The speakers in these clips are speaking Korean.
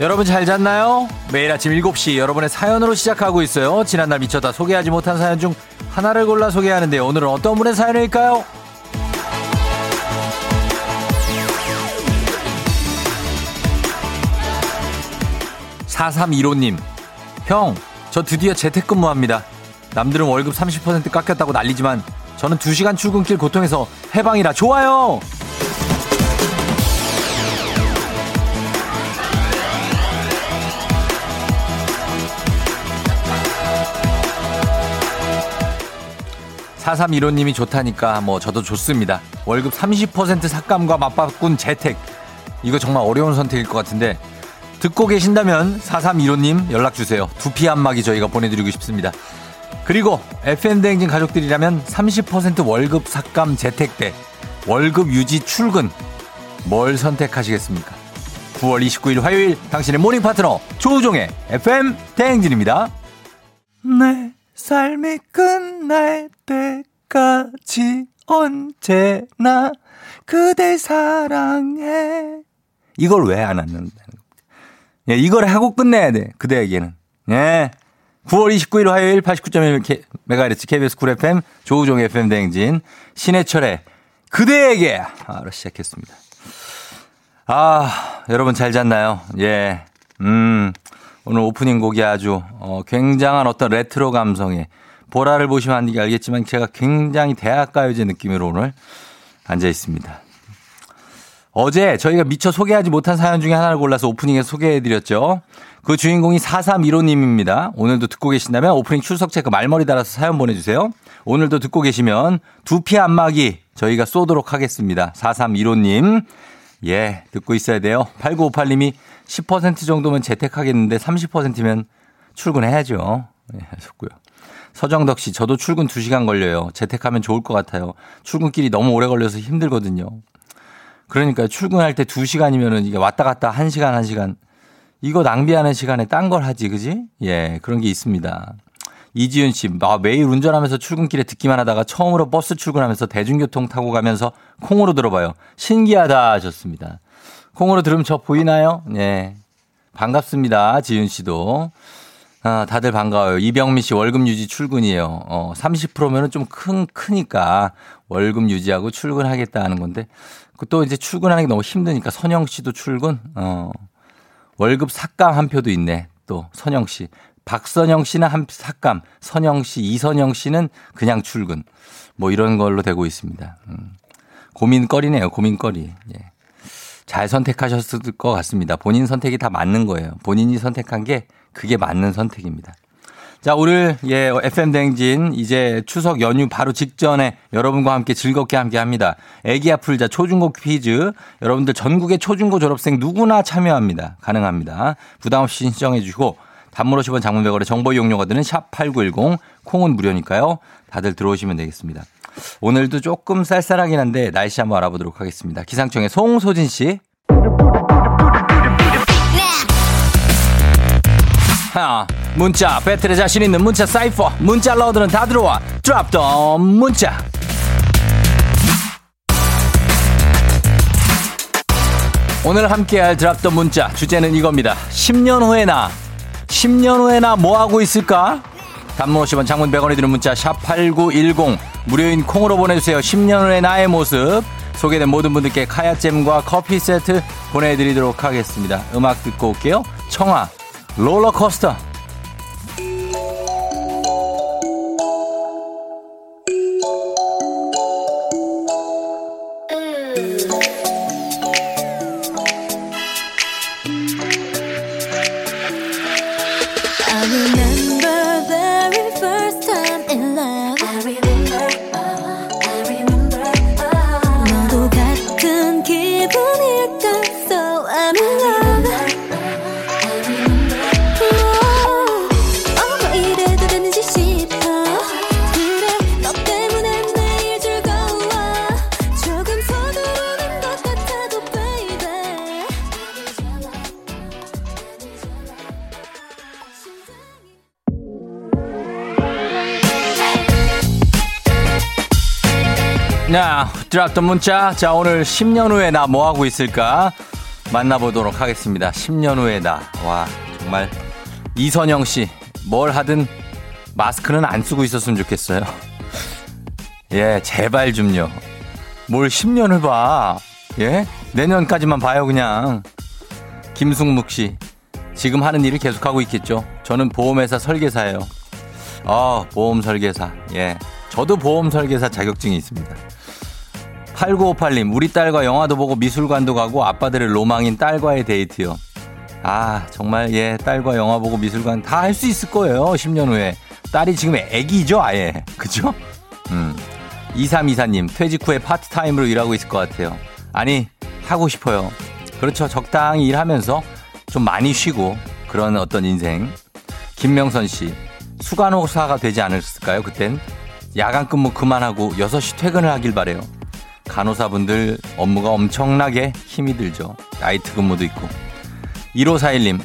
여러분 잘 잤나요? 매일 아침 7시 여러분의 사연으로 시작하고 있어요. 지난날 미쳤다 소개하지 못한 사연 중 하나를 골라 소개하는데요. 오늘은 어떤 분의 사연일까요? 4315님, 형, 저 드디어 재택근무합니다. 남들은 월급 30% 깎였다고 난리지만 저는 2시간 출근길 고통에서 해방이라 좋아요. 사삼1호님이 좋다니까 뭐 저도 좋습니다. 월급 30% 삭감과 맞바꾼 재택, 이거 정말 어려운 선택일 것 같은데 듣고 계신다면 4315님 연락주세요. 두피 안마기 저희가 보내드리고 싶습니다. 그리고 FM대행진 가족들이라면 30% 월급 삭감 재택 대 월급 유지 출근, 뭘 선택하시겠습니까? 9월 29일 화요일 당신의 모닝 파트너 조우종의 FM대행진입니다. 내 삶이 끝날 때까지 언제나 그댈 사랑해. 이걸 왜 안 하는데? 예, 이걸 하고 끝내야 돼, 그대에게는. 예. 9월 29일 화요일 89.1MHz KBS 쿨 FM 조우종 FM 대행진 신해철의 그대에게 로 시작했습니다. 아, 여러분 잘 잤나요? 예. 오늘 오프닝 곡이 아주 굉장한 어떤 레트로 감성의, 보라를 보시면 알겠지만 제가 굉장히 대학가요제 느낌으로 오늘 앉아 있습니다. 어제 저희가 미처 소개하지 못한 사연 중에 하나를 골라서 오프닝에 소개해드렸죠. 그 주인공이 4315님입니다. 오늘도 듣고 계신다면 오프닝 출석 체크 말머리 달아서 사연 보내주세요. 오늘도 듣고 계시면 두피 안마기 저희가 쏘도록 하겠습니다. 4315님. 예, 듣고 있어야 돼요. 8958님이 10% 정도면 재택하겠는데 30%면 출근해야죠. 예, 하셨고요. 서정덕 씨, 저도 출근 2시간 걸려요. 재택하면 좋을 것 같아요. 출근길이 너무 오래 걸려서 힘들거든요. 그러니까 출근할 때 2시간이면은 이게 왔다 갔다 1시간, 1시간. 이거 낭비하는 시간에 딴 걸 하지, 그지? 예, 그런 게 있습니다. 이지윤 씨, 매일 운전하면서 출근길에 듣기만 하다가 처음으로 버스 출근하면서 대중교통 타고 가면서 콩으로 들어봐요. 신기하다 하셨습니다. 콩으로 들으면 저 보이나요? 예. 반갑습니다, 지윤 씨도. 아, 다들 반가워요. 이병민 씨, 월급 유지 출근이에요. 30%면은 좀 크니까 월급 유지하고 출근하겠다 하는 건데. 또 이제 출근하는 게 너무 힘드니까. 선영 씨도 출근? 월급 삭감 한 표도 있네. 또 선영 씨. 박선영 씨는 한 삭감. 선영 씨, 이선영 씨는 그냥 출근. 뭐 이런 걸로 되고 있습니다. 고민거리네요. 고민거리. 예. 잘 선택하셨을 것 같습니다. 본인 선택이 다 맞는 거예요. 본인이 선택한 게 그게 맞는 선택입니다. 자, 오늘, 예, FM대행진, 이제 추석 연휴 바로 직전에 여러분과 함께 즐겁게 함께 합니다. 애기야 풀자 초중고 퀴즈. 여러분들 전국의 초중고 졸업생 누구나 참여합니다. 가능합니다. 부담없이 신청해 주시고, 단문 50원, 장문 100원의 정보 이용료가 드는 샵8910, 콩은 무료니까요. 다들 들어오시면 되겠습니다. 오늘도 조금 쌀쌀하긴 한데 날씨 한번 알아보도록 하겠습니다. 기상청의 송소진 씨. 문자 배틀에 자신 있는 문자 사이퍼, 문자 러드는 다 들어와. 드랍 더 문자. 오늘 함께할 드랍 더 문자 주제는 이겁니다. 10년 후에 나 뭐하고 있을까? 단문 50원, 장문 100원이 드는 문자 샵8910, 무료인 콩으로 보내주세요. 10년 후의 나의 모습. 소개된 모든 분들께 카야잼과 커피 세트 보내드리도록 하겠습니다. 음악 듣고 올게요. 청아, 롤러코스터. 드랍던 문자. 자, 오늘 10년 후에 나 뭐하고 있을까? 만나보도록 하겠습니다. 10년 후의 나. 와, 정말 이선영 씨, 뭘 하든 마스크는 안 쓰고 있었으면 좋겠어요. 예, 제발 좀요. 뭘 10년을 봐. 예? 내년까지만 봐요, 그냥. 김숙묵 씨, 지금 하는 일을 계속하고 있겠죠. 저는 보험회사 설계사예요. 아, 보험 설계사. 예, 저도 보험 설계사 자격증이 있습니다. 8958님, 우리 딸과 영화도 보고 미술관도 가고 아빠들의 로망인 딸과의 데이트요. 아, 정말, 예, 딸과 영화 보고 미술관 다 할 수 있을 거예요, 10년 후에. 딸이 지금 애기죠, 아예. 그죠? 2324님, 퇴직 후에 파트타임으로 일하고 있을 것 같아요. 아니, 하고 싶어요. 그렇죠. 적당히 일하면서 좀 많이 쉬고 그런 어떤 인생. 김명선 씨, 수간호사가 되지 않았을까요? 그땐 야간 근무 그만하고 6시 퇴근을 하길 바래요. 간호사분들 업무가 엄청나게 힘이 들죠. 나이트 근무도 있고. 1541님,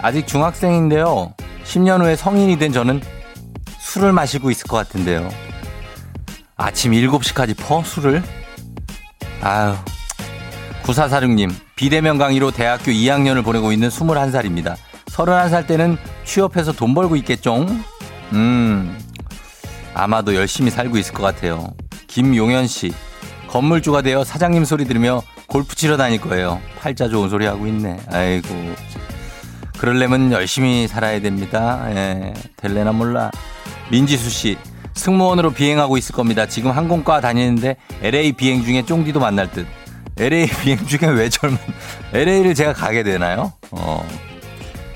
아직 중학생인데요. 10년 후에 성인이 된 저는 술을 마시고 있을 것 같은데요. 아침 7시까지 술을? 아유. 9446님, 비대면 강의로 대학교 2학년을 보내고 있는 21살입니다. 31살 때는 취업해서 돈 벌고 있겠죠? 아마도 열심히 살고 있을 것 같아요. 김용현 씨, 건물주가 되어 사장님 소리 들으며 골프 치러 다닐 거예요. 팔자 좋은 소리 하고 있네. 아이고. 그러려면 열심히 살아야 됩니다. 예, 될래나 몰라. 민지수 씨, 승무원으로 비행하고 있을 겁니다. 지금 항공과 다니는데 LA 비행 중에 쫑디도 만날 듯. LA 비행 중에 왜 LA를 제가 가게 되나요?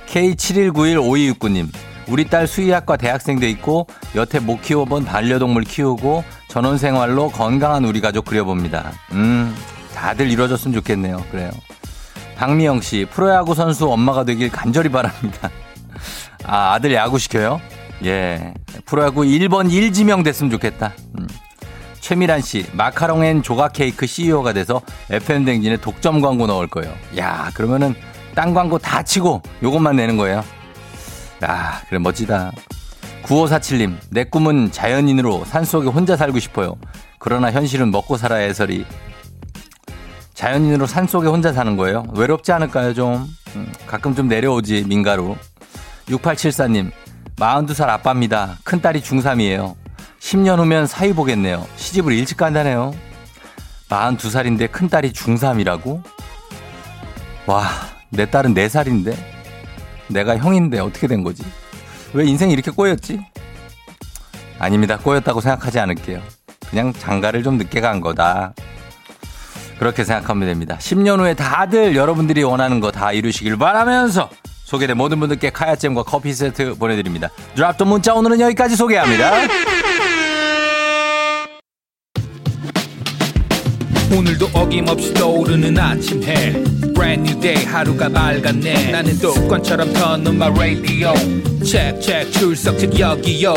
K71915269님, 우리 딸 수의학과 대학생도 있고 여태 못 키워본 반려동물 키우고 전원생활로 건강한 우리 가족 그려봅니다. 다들 이루어졌으면 좋겠네요. 그래요. 박미영 씨, 프로야구 선수 엄마가 되길 간절히 바랍니다. 아, 아들 야구 시켜요? 예, 프로야구 1번 1지명 됐으면 좋겠다. 최미란 씨, 마카롱 앤 조각 케이크 CEO가 돼서 FM 댕진에 독점 광고 넣을 거예요. 야, 그러면은 딴 광고 다 치고 요것만 내는 거예요. 야, 그래, 멋지다. 9547님, 내 꿈은 자연인으로 산속에 혼자 살고 싶어요. 그러나 현실은 먹고 살아야 해서리. 자연인으로 산속에 혼자 사는 거예요? 외롭지 않을까요, 좀? 가끔 좀 내려오지, 민가로. 6874님, 42살 아빠입니다. 큰딸이 중3이에요. 10년 후면 사위 보겠네요. 시집을 일찍 간다네요. 42살인데 큰딸이 중3이라고? 와, 내 딸은 4살인데? 내가 형인데 어떻게 된 거지? 왜 인생이 이렇게 꼬였지? 아닙니다. 꼬였다고 생각하지 않을게요. 그냥 장가를 좀 늦게 간 거다. 그렇게 생각하면 됩니다. 10년 후에 다들 여러분들이 원하는 거 다 이루시길 바라면서 소개된 모든 분들께 카야잼과 커피 세트 보내드립니다. 드랍도 문자 오늘은 여기까지 소개합니다. 오늘도 어김없이 떠오르는 아침 해 Brand new day 하루가 밝았네. 나는 독관처럼 터는 my radio check 출석 check 여기요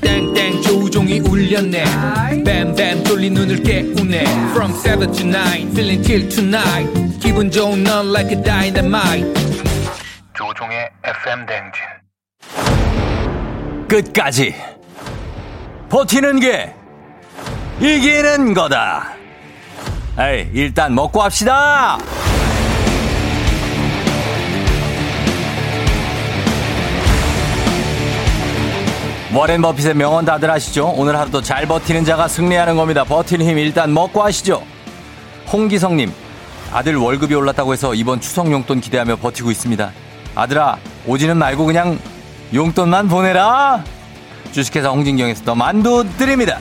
땡땡 조우종이 울렸네. 뱀뱀 돌린 눈을 깨우네. From 7 to 9 feeling till tonight 기분 좋은 넌 like a dynamite 조우종의 FM 댕진. 끝까지 버티는 게 이기는 거다. 에이, 일단 먹고 합시다. 워렌 버핏의 명언 다들 아시죠? 오늘 하루도 잘 버티는 자가 승리하는 겁니다. 버티는 힘 일단 먹고 하시죠. 홍기성님, 아들 월급이 올랐다고 해서 이번 추석 용돈 기대하며 버티고 있습니다. 아들아, 오지는 말고 그냥 용돈만 보내라. 주식회사 홍진경에서 더 만두 드립니다.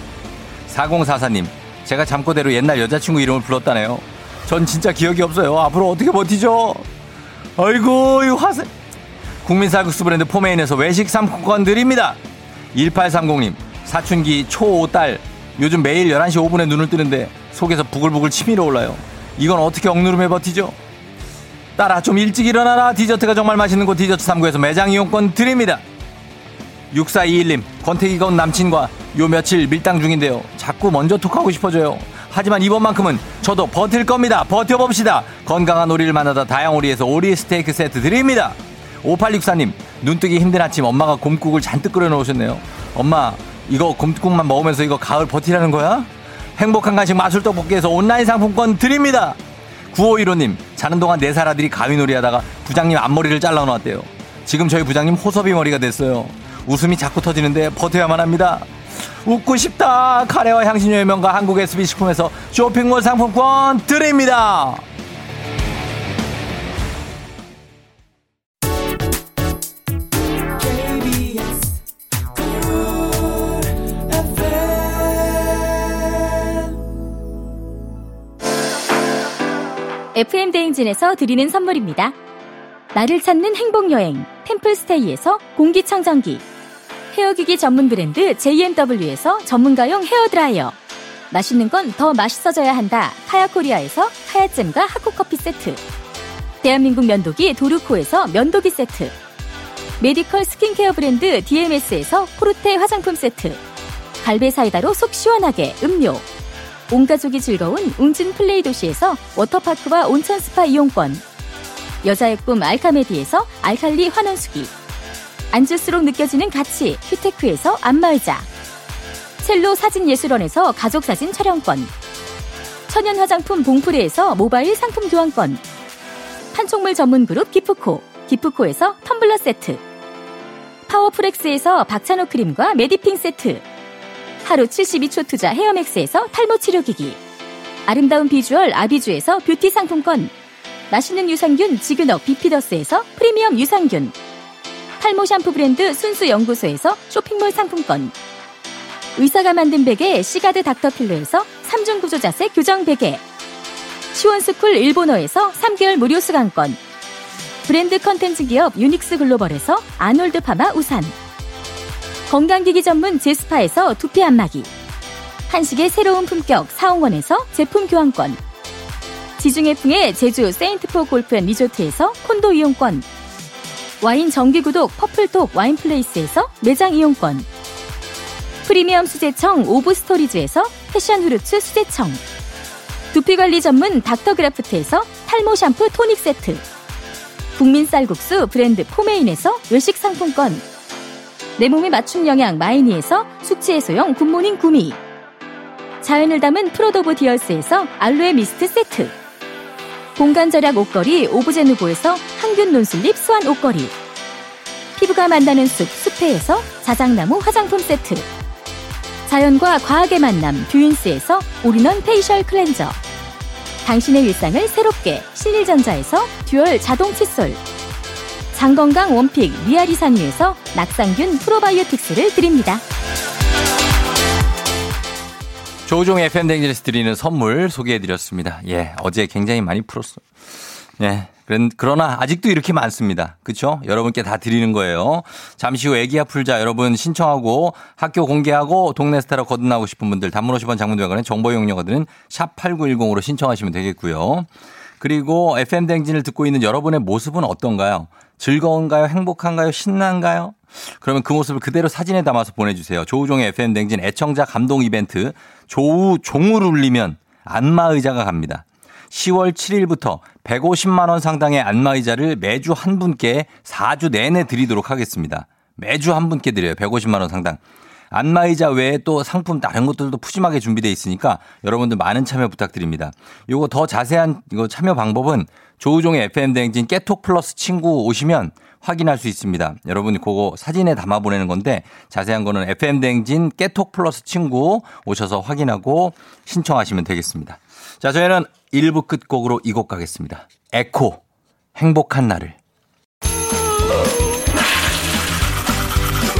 4044님, 제가 잠꼬대로 옛날 여자친구 이름을 불렀다네요. 전 진짜 기억이 없어요. 앞으로 어떻게 버티죠? 아이고, 이거 화세. 국민쌀국수 브랜드 포메인에서 외식 상품권 드립니다. 1830님, 사춘기 초5딸 요즘 매일 11시 5분에 눈을 뜨는데 속에서 부글부글 침이 올라요. 이건 어떻게 억누름에 버티죠? 딸아, 좀 일찍 일어나라. 디저트가 정말 맛있는 곳 디저트 3구에서 매장 이용권 드립니다. 6421님, 권태기가 온 남친과 요 며칠 밀당 중인데요. 자꾸 먼저 톡하고 싶어져요. 하지만 이번만큼은 저도 버틸 겁니다. 버텨봅시다. 건강한 오리를 만나다 다양오리에서 오리 스테이크 세트 드립니다. 5864님, 눈뜨기 힘든 아침 엄마가 곰국을 잔뜩 끓여 놓으셨네요. 엄마, 이거 곰국만 먹으면서 이거 가을 버티라는 거야? 행복한 간식 마술떡볶이에서 온라인 상품권 드립니다. 9515님, 자는 동안 4살 아들이 가위놀이 하다가 부장님 앞머리를 잘라놓았대요. 지금 저희 부장님 호섭이 머리가 됐어요. 웃음이 자꾸 터지는데 버텨야만 합니다. 웃고 싶다. 카레와 향신료의 명가 한국 SB 식품에서 쇼핑몰 상품권 드립니다. FM 대행진에서 드리는 선물입니다. 나를 찾는 행복여행 템플스테이에서 공기청정기, 헤어기기 전문 브랜드 JMW에서 전문가용 헤어드라이어, 맛있는 건 더 맛있어져야 한다 카야코리아에서 카야잼과 하코커피 세트, 대한민국 면도기 도루코에서 면도기 세트, 메디컬 스킨케어 브랜드 DMS에서 코르테 화장품 세트, 갈베사이다로 속 시원하게 음료, 온가족이 즐거운 웅진 플레이 도시에서 워터파크와 온천 스파 이용권, 여자의 꿈 알카메디에서 알칼리 환원수기, 앉을수록 느껴지는 가치 휴테크에서 안마의자, 첼로 사진예술원에서 가족사진 촬영권, 천연화장품 봉프레에서 모바일 상품 교환권, 판촉물 전문그룹 기프코, 기프코에서 텀블러 세트, 파워프렉스에서 박찬호 크림과 메디핑 세트, 하루 72초 투자 헤어맥스에서 탈모치료기기, 아름다운 비주얼 아비주에서 뷰티 상품권, 맛있는 유산균 지그너 비피더스에서 프리미엄 유산균, 탈모 샴푸 브랜드 순수연구소에서 쇼핑몰 상품권, 의사가 만든 베개 시가드 닥터필로에서 3중 구조자세 교정 베개, 시원스쿨 일본어에서 3개월 무료 수강권, 브랜드 컨텐츠 기업 유닉스 글로벌에서 아놀드 파마 우산, 건강기기 전문 제스파에서 두피 안마기, 한식의 새로운 품격 사홍원에서 제품 교환권, 지중해풍의 제주 세인트포 골프앤 리조트에서 콘도 이용권, 와인 정기구독 퍼플톡 와인플레이스에서 매장 이용권, 프리미엄 수제청 오브스토리즈에서 패션 후르츠 수제청, 두피관리 전문 닥터그라프트에서 탈모 샴푸 토닉 세트, 국민 쌀국수 브랜드 포메인에서 외식 상품권, 내 몸에 맞춤 영양 마이니에서 숙취해소용 굿모닝 구미, 자연을 담은 프로도브 디얼스에서 알로에 미스트 세트, 공간절약 옷걸이 오브제누보에서 항균 논슬립 수환 옷걸이, 피부가 만나는 숲 숲회에서 자작나무 화장품 세트, 자연과 과학의 만남 뷰인스에서 올인원 페이셜 클렌저, 당신의 일상을 새롭게 신일전자에서 듀얼 자동 칫솔, 장건강 원픽 미아리 산유에서 낙상균 프로바이오틱스를 드립니다. 조우종의 FM 댕진에서 드리는 선물 소개해드렸습니다. 예, 어제 굉장히 많이 풀었어요. 예, 그러나 아직도 이렇게 많습니다. 그렇죠? 여러분께 다 드리는 거예요. 잠시 후 애기야 풀자 여러분 신청하고 학교 공개하고 동네 스타로 거듭나고 싶은 분들 단문 50원 장문 100원에 정보 이용료가 드는 샵 8910으로 신청하시면 되겠고요. 그리고 FM 댕진을 듣고 있는 여러분의 모습은 어떤가요? 즐거운가요? 행복한가요? 신난가요? 그러면 그 모습을 그대로 사진에 담아서 보내주세요. 조우종의 FM 댕진 애청자 감동 이벤트 조우종을 울리면 안마의자가 갑니다. 10월 7일부터 150만 원 상당의 안마의자를 매주 한 분께 4주 내내 드리도록 하겠습니다. 매주 한 분께 드려요. 150만 원 상당. 안마의자 외에 또 상품 다른 것들도 푸짐하게 준비되어 있으니까 여러분들 많은 참여 부탁드립니다. 요거 더 자세한 이거 참여 방법은 조우종의 FM대행진 깨톡 플러스 친구 오시면 확인할 수 있습니다. 여러분이 그거 사진에 담아 보내는 건데 자세한 거는 FM대행진 깨톡 플러스 친구 오셔서 확인하고 신청하시면 되겠습니다. 자, 저희는 1부 끝곡으로 이 곡 가겠습니다. 에코, 행복한 날을.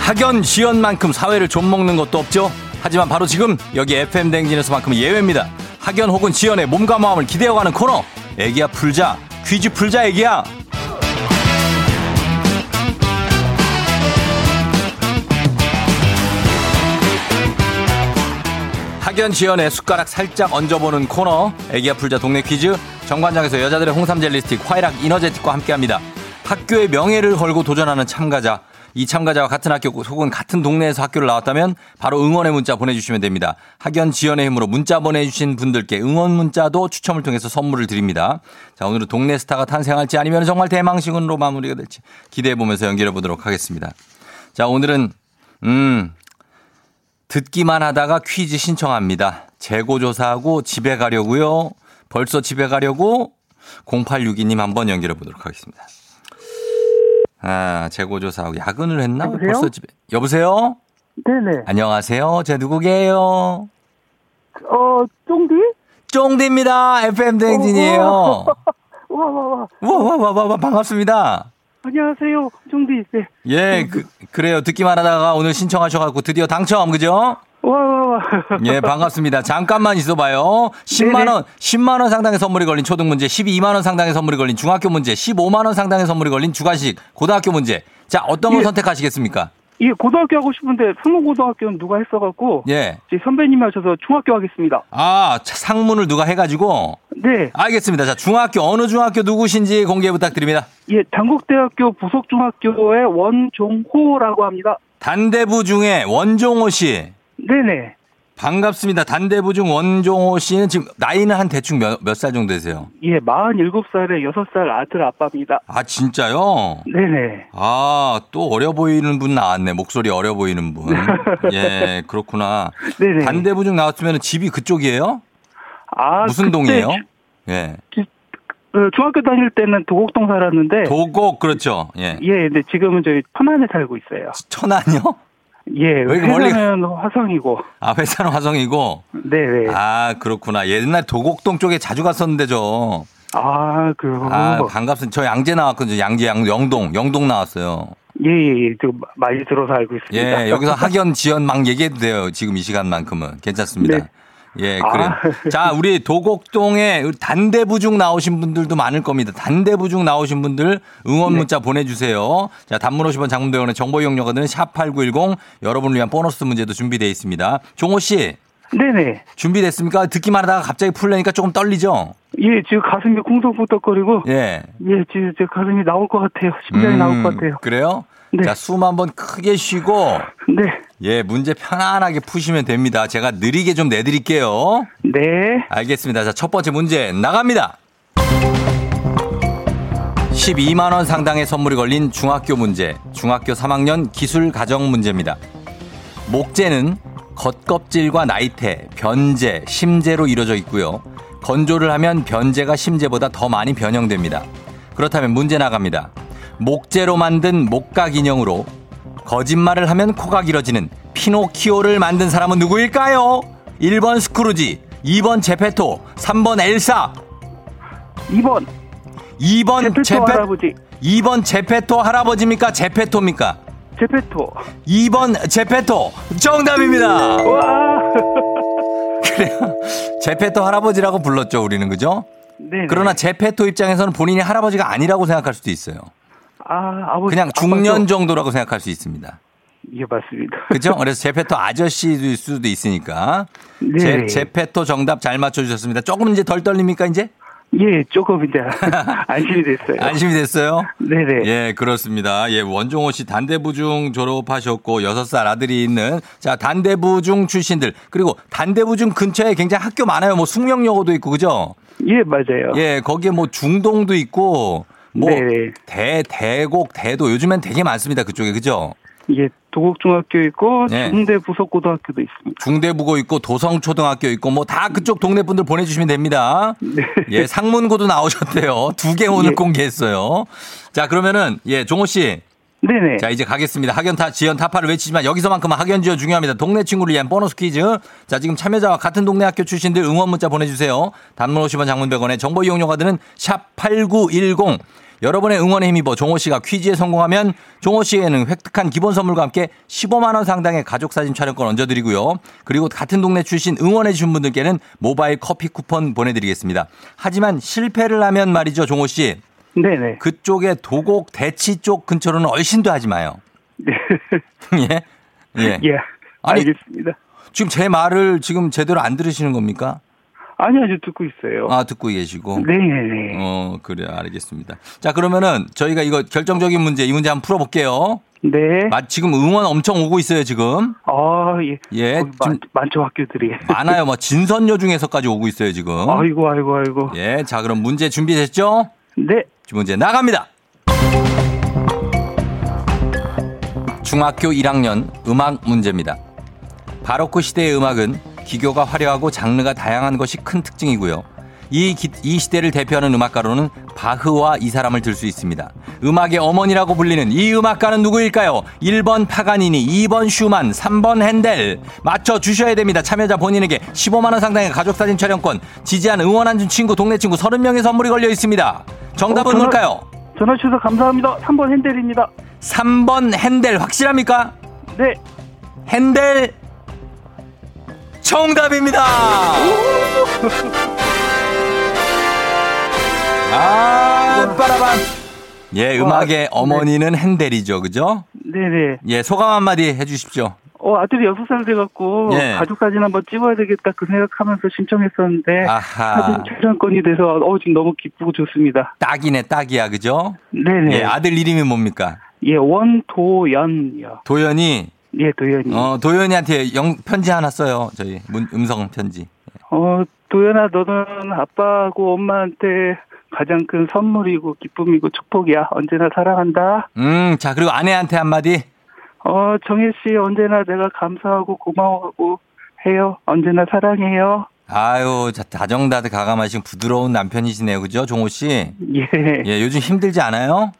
학연, 지연만큼 사회를 좀먹는 것도 없죠. 하지만 바로 지금 여기 FM 댕진에서만큼 예외입니다. 학연 혹은 지연의 몸과 마음을 기대어가는 코너. 애기야 풀자. 퀴즈 풀자 애기야. 학연 지연의 숟가락 살짝 얹어보는 코너, 애기야 풀자 동네 퀴즈. 정관장에서 여자들의 홍삼젤리 스틱 화이락 이너제틱과 함께합니다. 학교의 명예를 걸고 도전하는 참가자, 이 참가자와 같은 학교 혹은 같은 동네에서 학교를 나왔다면 바로 응원의 문자 보내주시면 됩니다. 학연 지연의 힘으로 문자 보내주신 분들께 응원 문자도 추첨을 통해서 선물을 드립니다. 자, 오늘은 동네 스타가 탄생할지 아니면 정말 대망신으로 마무리가 될지 기대해보면서 연결해보도록 하겠습니다. 자, 오늘은 듣기만 하다가 퀴즈 신청합니다. 재고 조사하고 집에 가려고요. 벌써 집에 가려고 0862님 한번 연결해보도록 하겠습니다. 아, 재고조사하고 야근을 했나? 여보세요? 벌써 집에. 여보세요? 네네. 안녕하세요. 제 누구게요? 쫑디? 쫑디입니다. FM 대행진이에요. 와와와와와 반갑습니다. 안녕하세요. 쫑디. 네. 예, 그래요. 듣기만 하다가 오늘 신청하셔가지고 드디어 당첨, 그죠? 와와와. 예, 반갑습니다. 잠깐만 있어봐요. 10만원, 10만원 상당의 선물이 걸린 초등문제, 12만원 상당의 선물이 걸린 중학교 문제, 15만원 상당의 선물이 걸린 주간식, 고등학교 문제. 자, 어떤 걸 선택하시겠습니까? 예, 고등학교 하고 싶은데, 상무고등학교는 누가 했어갖고. 예. 제 선배님이 하셔서 중학교 하겠습니다. 아, 상문을 누가 해가지고. 네. 알겠습니다. 자, 중학교, 어느 중학교 누구신지 공개 부탁드립니다. 예, 단국대학교 부속중학교의 원종호라고 합니다. 단대부 중에 원종호 씨. 네네. 반갑습니다. 단대부 중 원종호 씨는 지금 나이는 한 대충 몇 살 정도 되세요? 예, 47살에 6살 아들 아빠입니다. 아, 진짜요? 네네. 아, 또 어려 보이는 분 나왔네. 목소리 어려 보이는 분. 예, 그렇구나. 네네. 단대부 중 나왔으면 집이 그쪽이에요? 아, 무슨 동이에요? 예. 중학교 다닐 때는 도곡동 살았는데. 도곡, 그렇죠. 예. 예, 근데 지금은 저희 천안에 살고 있어요. 천안이요? 예, 회사는 화성이고. 아, 회사는 화성이고? 네네. 아, 그렇구나. 옛날 도곡동 쪽에 자주 갔었는데, 저. 아, 그럼. 아, 반갑습니다. 저 양재 나왔거든요. 양재, 영동 나왔어요. 예, 예, 예. 지금 많이 들어서 알고 있습니다. 예, 여기서 학연, 지연 막 얘기해도 돼요. 지금 이 시간만큼은. 괜찮습니다. 네. 예, 그래요. 아. 자, 우리 도곡동에 단대부중 나오신 분들도 많을 겁니다. 단대부중 나오신 분들 응원 문자 보내주세요. 자, 단문 50원, 장문 100원의 정보 이용료가 드는 샵8910. 여러분을 위한 보너스 문제도 준비되어 있습니다. 종호 씨. 네네. 준비됐습니까? 듣기만 하다가 갑자기 풀려니까 조금 떨리죠? 예, 지금 가슴이 쿵덕쿵덕거리고. 예. 예, 지금 제 가슴이 나올 것 같아요. 심장이 나올 것 같아요. 그래요? 네. 자, 숨 한번 크게 쉬고. 네. 예, 문제 편안하게 푸시면 됩니다. 제가 느리게 좀 내드릴게요. 네. 알겠습니다. 자, 첫 번째 문제 나갑니다. 12만 원 상당의 선물이 걸린 중학교 문제. 중학교 3학년 기술 가정 문제입니다. 목재는 겉껍질과 나이테, 변재, 심재로 이루어져 있고요. 건조를 하면 변재가 심재보다 더 많이 변형됩니다. 그렇다면 문제 나갑니다. 목재로 만든 목각 인형으로 거짓말을 하면 코가 길어지는 피노키오를 만든 사람은 누구일까요? 1번 스크루지, 2번 제페토, 3번 엘사. 2번 제페토 할아버지. 2번 제페토 할아버지입니까? 제페토입니까? 제페토. 2번 제페토 정답입니다. 와. 그래요. 제페토 할아버지라고 불렀죠, 우리는, 그죠? 네. 그러나 제페토 입장에서는 본인이 할아버지가 아니라고 생각할 수도 있어요. 아, 아버지, 그냥 중년 아빠죠. 정도라고 생각할 수 있습니다. 예, 맞습니다. 그죠? 그래서 제페토 아저씨일 수도 있으니까. 네. 제페토 정답 잘 맞춰주셨습니다. 조금 이제 덜 떨립니까, 이제? 예, 조금 이제 안심이 됐어요. 안심이 됐어요? 네네. 예, 그렇습니다. 예, 원종호 씨 단대부중 졸업하셨고 6살 아들이 있는, 자, 단대부중 출신들, 그리고 단대부중 근처에 굉장히 학교 많아요. 뭐 숙명여고도 있고, 그죠? 예, 맞아요. 예, 거기에 뭐 중동도 있고. 뭐 네네. 대곡, 대도 요즘엔 되게 많습니다. 그쪽에, 그죠? 예, 도곡중학교 있고, 네. 중대부속고등학교도 있습니다. 중대부고 있고, 도성초등학교 있고, 뭐 다 그쪽 동네 분들 보내주시면 됩니다. 네. 예, 상문고도 나오셨대요. 2개 오늘 예. 공개했어요. 자, 그러면은, 예, 종호 씨. 네네. 자, 이제 가겠습니다. 학연, 지연, 타파를 외치지만 여기서만큼은 학연, 지연 중요합니다. 동네 친구를 위한 보너스 퀴즈. 자, 지금 참여자와 같은 동네 학교 출신들 응원 문자 보내주세요. 단문 50원, 장문 100원에 정보 이용료가 드는 샵8910. 여러분의 응원에 힘입어 종호 씨가 퀴즈에 성공하면 종호 씨에는 획득한 기본 선물과 함께 15만 원 상당의 가족 사진 촬영권 얹어드리고요. 그리고 같은 동네 출신 응원해 주신 분들께는 모바일 커피 쿠폰 보내드리겠습니다. 하지만 실패를 하면 말이죠, 종호 씨. 네네. 그쪽에 도곡 대치 쪽 근처로는 얼씬도 하지 마요. 네. 예. 예. 예. 아니, 알겠습니다. 지금 제 말을 지금 제대로 안 들으시는 겁니까? 아니요, 아직 듣고 있어요. 아, 듣고 계시고? 네네네. 어, 그래요. 알겠습니다. 자, 그러면은 저희가 이거 결정적인 문제, 이 문제 한번 풀어볼게요. 네. 지금 응원 엄청 오고 있어요, 지금. 아, 예. 예. 많죠, 학교들이. 많아요. 뭐, 진선여 중에서까지 오고 있어요, 지금. 아이고. 예. 자, 그럼 문제 준비됐죠? 네. 문제 나갑니다. 중학교 1학년 음악 문제입니다. 바로크 시대의 음악은 기교가 화려하고 장르가 다양한 것이 큰 특징이고요. 이 시대를 대표하는 음악가로는 바흐와 이 사람을 들 수 있습니다. 음악의 어머니라고 불리는 이 음악가는 누구일까요? 1번 파가니니, 2번 슈만, 3번 핸델. 맞춰주셔야 됩니다. 참여자 본인에게 15만원 상당의 가족사진 촬영권, 지지한 응원한 친구, 동네 친구 30명의 선물이 걸려 있습니다. 정답은 뭘까요? 전화주셔서 감사합니다. 3번 핸델입니다. 3번 핸델 확실합니까? 네. 핸델 정답입니다. 아, 빠라밤. 예, 음악의 어머니는 네. 핸델이죠, 그죠? 네네. 예, 소감 한마디 해주십시오. 아들이 6살 돼갖고, 예. 가족 사진 한번 찍어야 되겠다, 그 생각하면서 신청했었는데, 아하. 사진 촬영권이 돼서, 지금 너무 기쁘고 좋습니다. 딱이네, 딱이야, 그죠? 네네. 예, 아들 이름이 뭡니까? 예, 원도연이요. 도연이? 예, 도연이. 도연이한테 편지 하나 써요, 저희. 음성 편지. 도연아, 너는 아빠하고 엄마한테 가장 큰 선물이고 기쁨이고 축복이야. 언제나 사랑한다. 자, 그리고 아내한테 한마디. 정혜 씨 언제나 내가 감사하고 고마워하고 해요. 언제나 사랑해요. 아유, 다정다들 가감하신 부드러운 남편이시네요, 그죠, 종호 씨? 예. 예, 요즘 힘들지 않아요?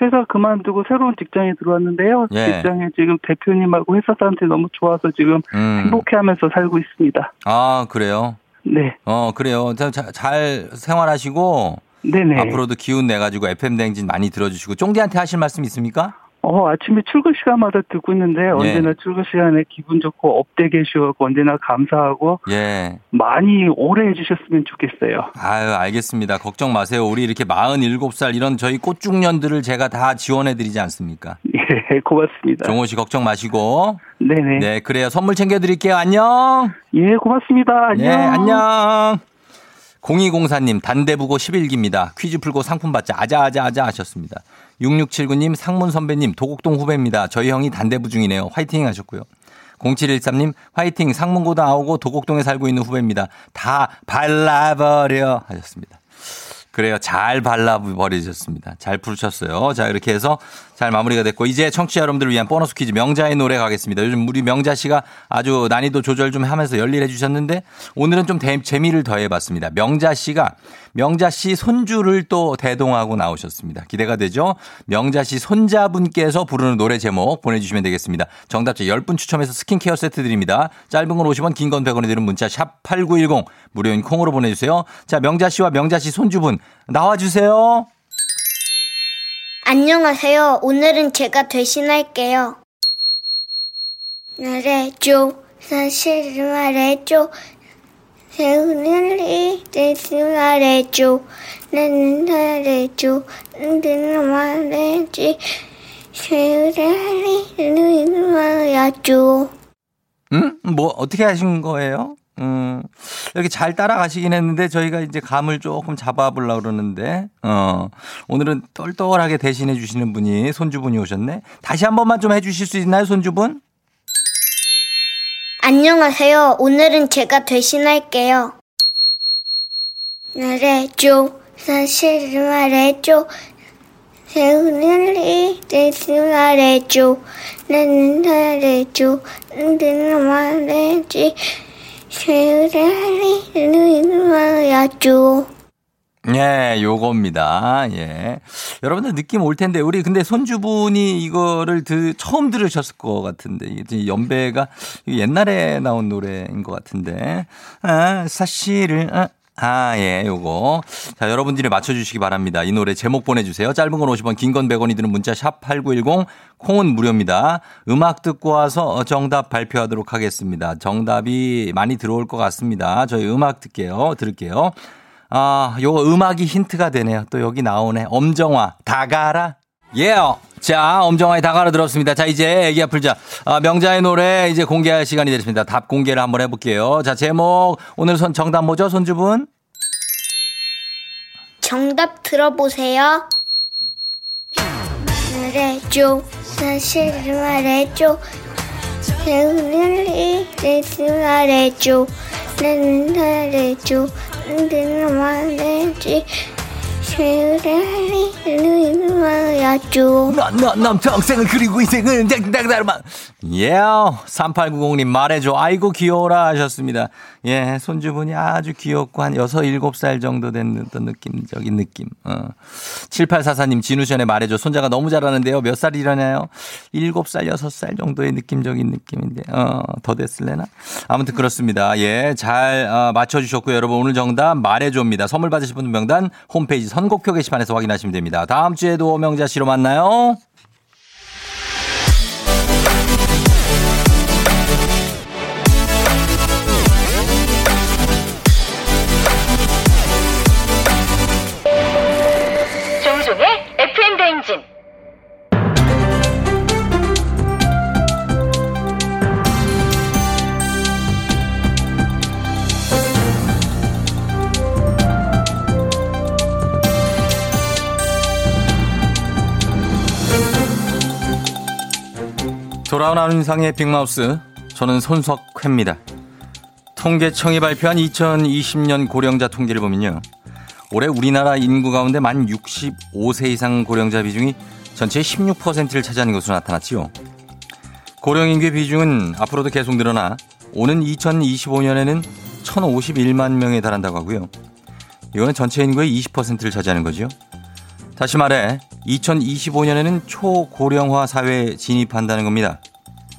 회사 그만두고 새로운 직장에 들어왔는데요. 예. 직장에 지금 대표님하고 회사사람들이 너무 좋아서 지금 행복해하면서 살고 있습니다. 아, 그래요? 네. 그래요. 잘 생활하시고. 네네. 앞으로도 기운 내가지고 FM 대행진 많이 들어주시고. 쫑디한테 하실 말씀 있습니까? 아침에 출근 시간마다 듣고 있는데 예. 언제나 출근 시간에 기분 좋고 업되게 쉬고 언제나 감사하고 예. 많이 오래 해주셨으면 좋겠어요. 아유, 알겠습니다. 걱정 마세요. 우리 이렇게 47살 이런 저희 꽃중년들을 제가 다 지원해드리지 않습니까? 예, 고맙습니다. 종호 씨 걱정 마시고. 네네. 네, 그래요. 선물 챙겨드릴게요. 안녕. 예, 고맙습니다. 안녕. 예, 안녕. 0204님 단대부고 11기입니다. 퀴즈 풀고 상품 받자 아자아자아자 하셨습니다. 6679님 상문 선배님 도곡동 후배입니다. 저희 형이 단대부 중이네요. 화이팅 하셨고요. 0713님 화이팅 상문고도 나오고 도곡동에 살고 있는 후배입니다. 다 발라버려 하셨습니다. 그래요. 잘 발라버리셨습니다. 잘 풀으셨어요. 자, 이렇게 해서 잘 마무리가 됐고 이제 청취자 여러분들을 위한 보너스 퀴즈 명자의 노래 가겠습니다. 요즘 우리 명자 씨가 아주 난이도 조절 좀 하면서 열일해 주셨는데 오늘은 좀 재미를 더해봤습니다. 명자 씨 손주를 또 대동하고 나오셨습니다. 기대가 되죠? 명자 씨 손자분께서 부르는 노래 제목 보내주시면 되겠습니다. 정답자 10분 추첨해서 스킨케어 세트 드립니다. 짧은 건 50원, 긴 건 100원에 드는 문자 샵 8910 무료인 콩으로 보내주세요. 자, 명자 씨와 명자 씨 손주분 나와주세요. 안녕하세요. 오늘은 제가 대신할게요. 말해줘. 사실 말해줘. 세우는 일 대신 말해줘. 나는 말해줘. 나는 말해지. 세우는 일 너는 말해줘. 뭐 어떻게 하신 거예요? 이렇게 잘 따라가시긴 했는데 저희가 이제 감을 조금 잡아보려고 그러는데 오늘은 똘똘하게 대신해 주시는 분이 손주분이 오셨네. 다시 한 번만 좀 해 주실 수 있나요, 손주분? 안녕하세요. 오늘은 제가 대신할게요. 말해줘. 사실 말해줘. 세우는 일 대신 말해줘. 나는 말해줘. 나는 말해지. 예, 요겁니다. 예. 여러분들 느낌 올 텐데, 우리 근데 손주분이 이거를 처음 들으셨을 것 같은데, 이게 연배가 옛날에 나온 노래인 것 같은데, 예, 요거. 자, 여러분들이 맞춰주시기 바랍니다. 이 노래 제목 보내주세요. 짧은 건 50원, 긴 건 100원이 드는 문자 샵8910, 콩은 무료입니다. 음악 듣고 와서 정답 발표하도록 하겠습니다. 정답이 많이 들어올 것 같습니다. 저희 음악 들을게요. 아, 요거 음악이 힌트가 되네요. 또 여기 나오네. 엄정화, 다 가라. 예요. 자, 엄정화의 다 갈아들었습니다. 자, 이제 애기야 풀자. 아, 명자의 노래 이제 공개할 시간이 됐습니다. 답 공개를 한번 해볼게요. 자, 제목 오늘 정답 뭐죠, 손주분? 정답 들어보세요. 말해줘, 사실 말해줘, 내 눈을 잊지 말해줘, 내 눈을 말해줘, 내 눈을 말해줘, 넌 평생을 그리고 인생은 딱딱다르만. 예, 3890님 말해줘. 아이고 귀여워라 하셨습니다. 예, 손주분이 아주 귀엽고 한 6, 7살 정도 된 어떤 느낌적인 느낌. 7844님 진우션에 말해줘. 손자가 너무 잘하는데요. 몇 살이라나요? 7살, 6살 정도의 느낌적인 느낌인데. 더 됐을래나? 아무튼 그렇습니다. 예, 잘 맞춰주셨고요. 여러분 오늘 정답 말해줘입니다. 선물 받으실 분 명단 홈페이지 선곡표 게시판에서 확인하시면 됩니다. 다음 주에도 명자 씨로 만나요. 조우종의 FM 대행진. 돌아온 안윤상의 빅마우스, 저는 손석회입니다. 통계청이 발표한 2020년 고령자 통계를 보면요, 올해 우리나라 인구 가운데 만 65세 이상 고령자 비중이 전체의 16%를 차지하는 것으로 나타났지요. 고령인구의 비중은 앞으로도 계속 늘어나 오는 2025년에는 1,051만 명에 달한다고 하고요. 이거는 전체 인구의 20%를 차지하는 거죠. 다시 말해 2025년에는 초고령화 사회에 진입한다는 겁니다.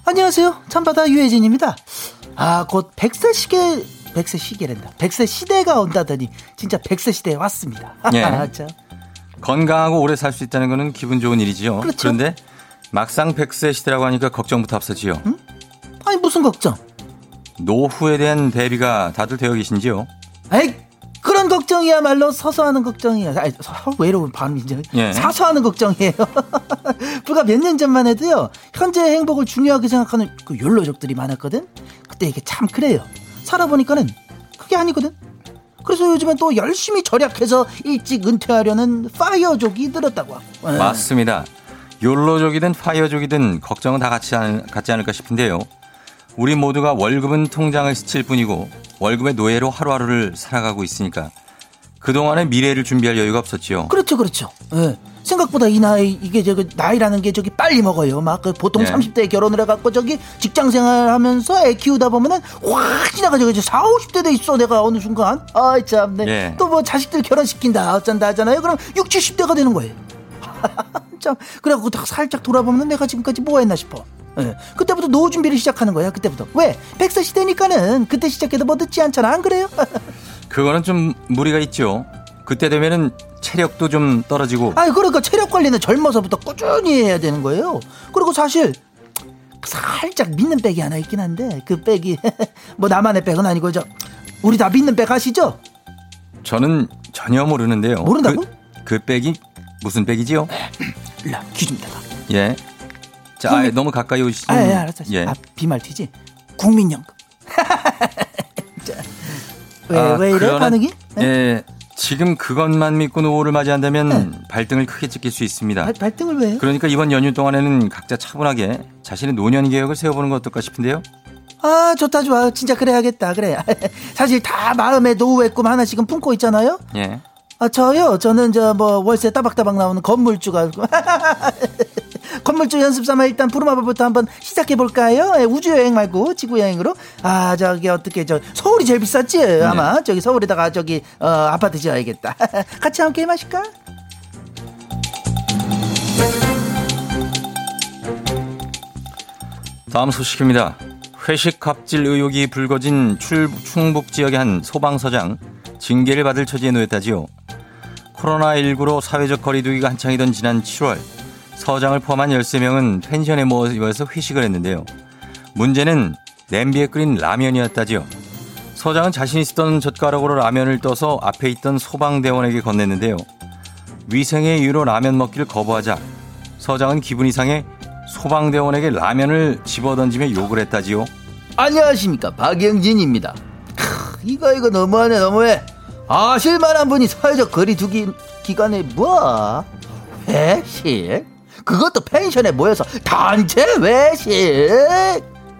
안녕하세요. 참바다 유혜진입니다. 아, 곧 100세 시대란다. 100세 시대가 온다더니 진짜 100세 시대에 왔습니다. 네. 건강하고 오래 살 수 있다는 거는 기분 좋은 일이지요. 그렇죠. 그런데 막상 100세 시대라고 하니까 걱정부터 앞서지요. 응? 아니 무슨 걱정? 노후에 대한 대비가 다들 되어 계신지요? 에이! 그런 걱정이야말로 서서 하는 걱정이야. 아니, 외로운 밤이죠. 예. 사서 하는 걱정이에요. 불과 몇 년 전만 해도요, 현재의 행복을 중요하게 생각하는 그 욜로족들이 많았거든. 그때 이게 참 그래요. 살아보니까는 그게 아니거든. 그래서 요즘엔 또 열심히 절약해서 일찍 은퇴하려는 파이어족이 늘었다고 하고. 예. 맞습니다. 욜로족이든 파이어족이든 걱정은 다 같지 않을까 싶은데요. 우리 모두가 월급은 통장을 스칠 뿐이고 월급의 노예로 하루하루를 살아가고 있으니까 그동안의 미래를 준비할 여유가 없었지요. 그렇죠, 그렇죠. 예. 생각보다 이 나이, 이게 저기 나이라는 게 저기 빨리 먹어요. 막 그 보통 예. 30대에 결혼을 해갖고 저기 직장 생활하면서 애 키우다 보면은 확 지나가죠. 이제 40, 50대 돼 있어. 내가 어느 순간. 아이 참네. 예. 또 뭐 자식들 결혼시킨다, 어쩐다 하잖아요. 그럼 60, 70대가 되는 거예요. 참. 그래갖고 딱 살짝 돌아보면 내가 지금까지 뭐 했나 싶어. 네. 그때부터 노후 준비를 시작하는 거야. 그때부터. 왜? 100세 시대니까는 그때 시작해도 뭐 늦지 않잖아. 안 그래요? 그거는 좀 무리가 있죠. 그때 되면은 체력도 좀 떨어지고. 아, 그러니까 체력 관리는 젊어서부터 꾸준히 해야 되는 거예요. 그리고 사실 살짝 믿는 백이 하나 있긴 한데 그 백이 뭐 나만의 백은 아니고 저 우리 다 믿는 백 아시죠? 저는 전혀 모르는데요. 모른다고? 그 백이 무슨 백이지요? 일라 기준다가. 예. 자, 국민... 너무 가까이 오시죠. 아, 예, 알았어. 예. 아, 비말티지? 국민연금. 자, 왜 이래 반응이? 네? 예, 지금 그것만 믿고 노후를 맞이한다면 발등을 크게 찍힐 수 있습니다. 발등을 왜? 그러니까 이번 연휴 동안에는 각자 차분하게 자신의 노년 계획을 세워보는 건 어떨까 싶은데요. 아, 좋다, 좋아. 진짜 그래야겠다, 그래. 사실 다 마음에 노후의 꿈 하나씩은 품고 있잖아요. 예. 아, 저는 뭐 월세 따박따박 나오는 건물주가. 건물주 연습삼아 일단 부르마블부터 한번 시작해볼까요? 우주여행 말고 지구여행으로. 아, 저기 어떻게 저 서울이 제일 비쌌지? 네. 아마 저기 서울에다가 저기 아파트 지어야겠다. 같이 한번 게임 하실까? 다음 소식입니다. 회식 갑질 의혹이 불거진 충북 지역의 한 소방서장 징계를 받을 처지에 놓였다지요. 코로나19로 사회적 거리두기가 한창이던 지난 7월 서장을 포함한 13명은 펜션에 모여서 회식을 했는데요. 문제는 냄비에 끓인 라면이었다지요. 서장은 자신이 쓰던 젓가락으로 라면을 떠서 앞에 있던 소방대원에게 건넸는데요. 위생의 이유로 라면 먹기를 거부하자 서장은 기분이 상해 소방대원에게 라면을 집어던지며 욕을 했다지요. 안녕하십니까, 박영진입니다. 이거 너무하네, 너무해. 아실만한 분이 사회적 거리두기 기간에 뭐 회식, 그것도 펜션에 모여서 단체 외식,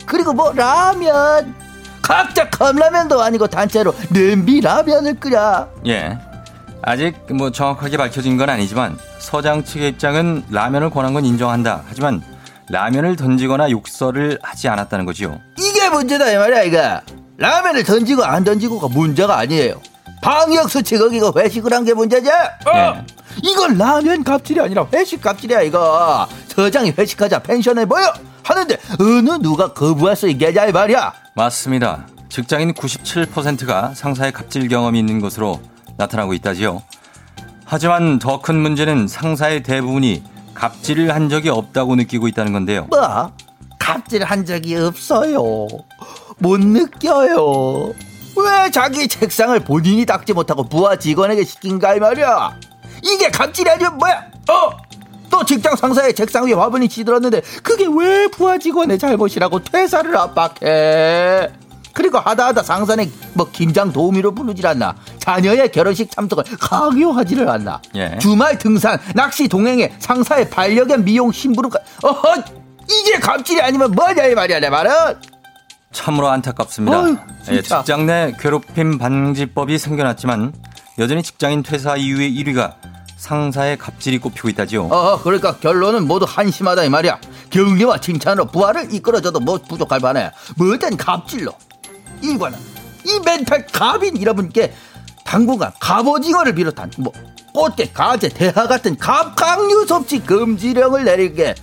그리고 뭐 라면, 각자 컵라면도 아니고 단체로 냄비 라면을 끓여. 예, 아직 뭐 정확하게 밝혀진 건 아니지만 서장 측의 입장은 라면을 권한 건 인정한다. 하지만 라면을 던지거나 욕설을 하지 않았다는 거지요. 이게 문제다 이 말이야. 이거 라면을 던지고 안 던지고가 문제가 아니에요. 방역수칙 어기고 회식을 한 게 문제지. 네. 이건 라면 갑질이 아니라 회식 갑질이야. 이거 서장이 회식하자 펜션에 모여 하는데 어느 누가 거부할 수 있겠냐 이 말이야. 맞습니다. 직장인 97%가 상사의 갑질 경험이 있는 것으로 나타나고 있다지요. 하지만 더 큰 문제는 상사의 대부분이 갑질을 한 적이 없다고 느끼고 있다는 건데요. 뭐? 갑질 한 적이 없어요. 못 느껴요. 왜 자기 책상을 본인이 닦지 못하고 부하 직원에게 시킨가 이 말이야. 이게 갑질이 아니면 뭐야. 또 직장 상사의 책상 위에 화분이 시들었는데 그게 왜 부하 직원의 잘못이라고 퇴사를 압박해. 그리고 하다하다 상사는 뭐 김장 도우미로 부르질 않나, 자녀의 결혼식 참석을 강요하지를 않나, 예. 주말 등산, 낚시 동행에 상사의 반려견 미용 심부름까지. 이게 갑질이 아니면 뭐냐 이 말이야 내 말은. 참으로 안타깝습니다. 예, 직장 내 괴롭힘 방지법이 생겨났지만 여전히 직장인 퇴사 이후의 1위가 상사의 갑질이 꼽히고 있다지요. 그러니까 결론은 모두 한심하다 이 말이야. 격려와 칭찬으로 부하를 이끌어줘도 뭐 부족할 바네 뭐든 갑질로. 1관은 이 멘탈 갑인 여러분께 당분간 갑오징어를 비롯한 뭐 꽃게, 가재, 대하 같은 갑강류 섭취 금지령을 내릴게.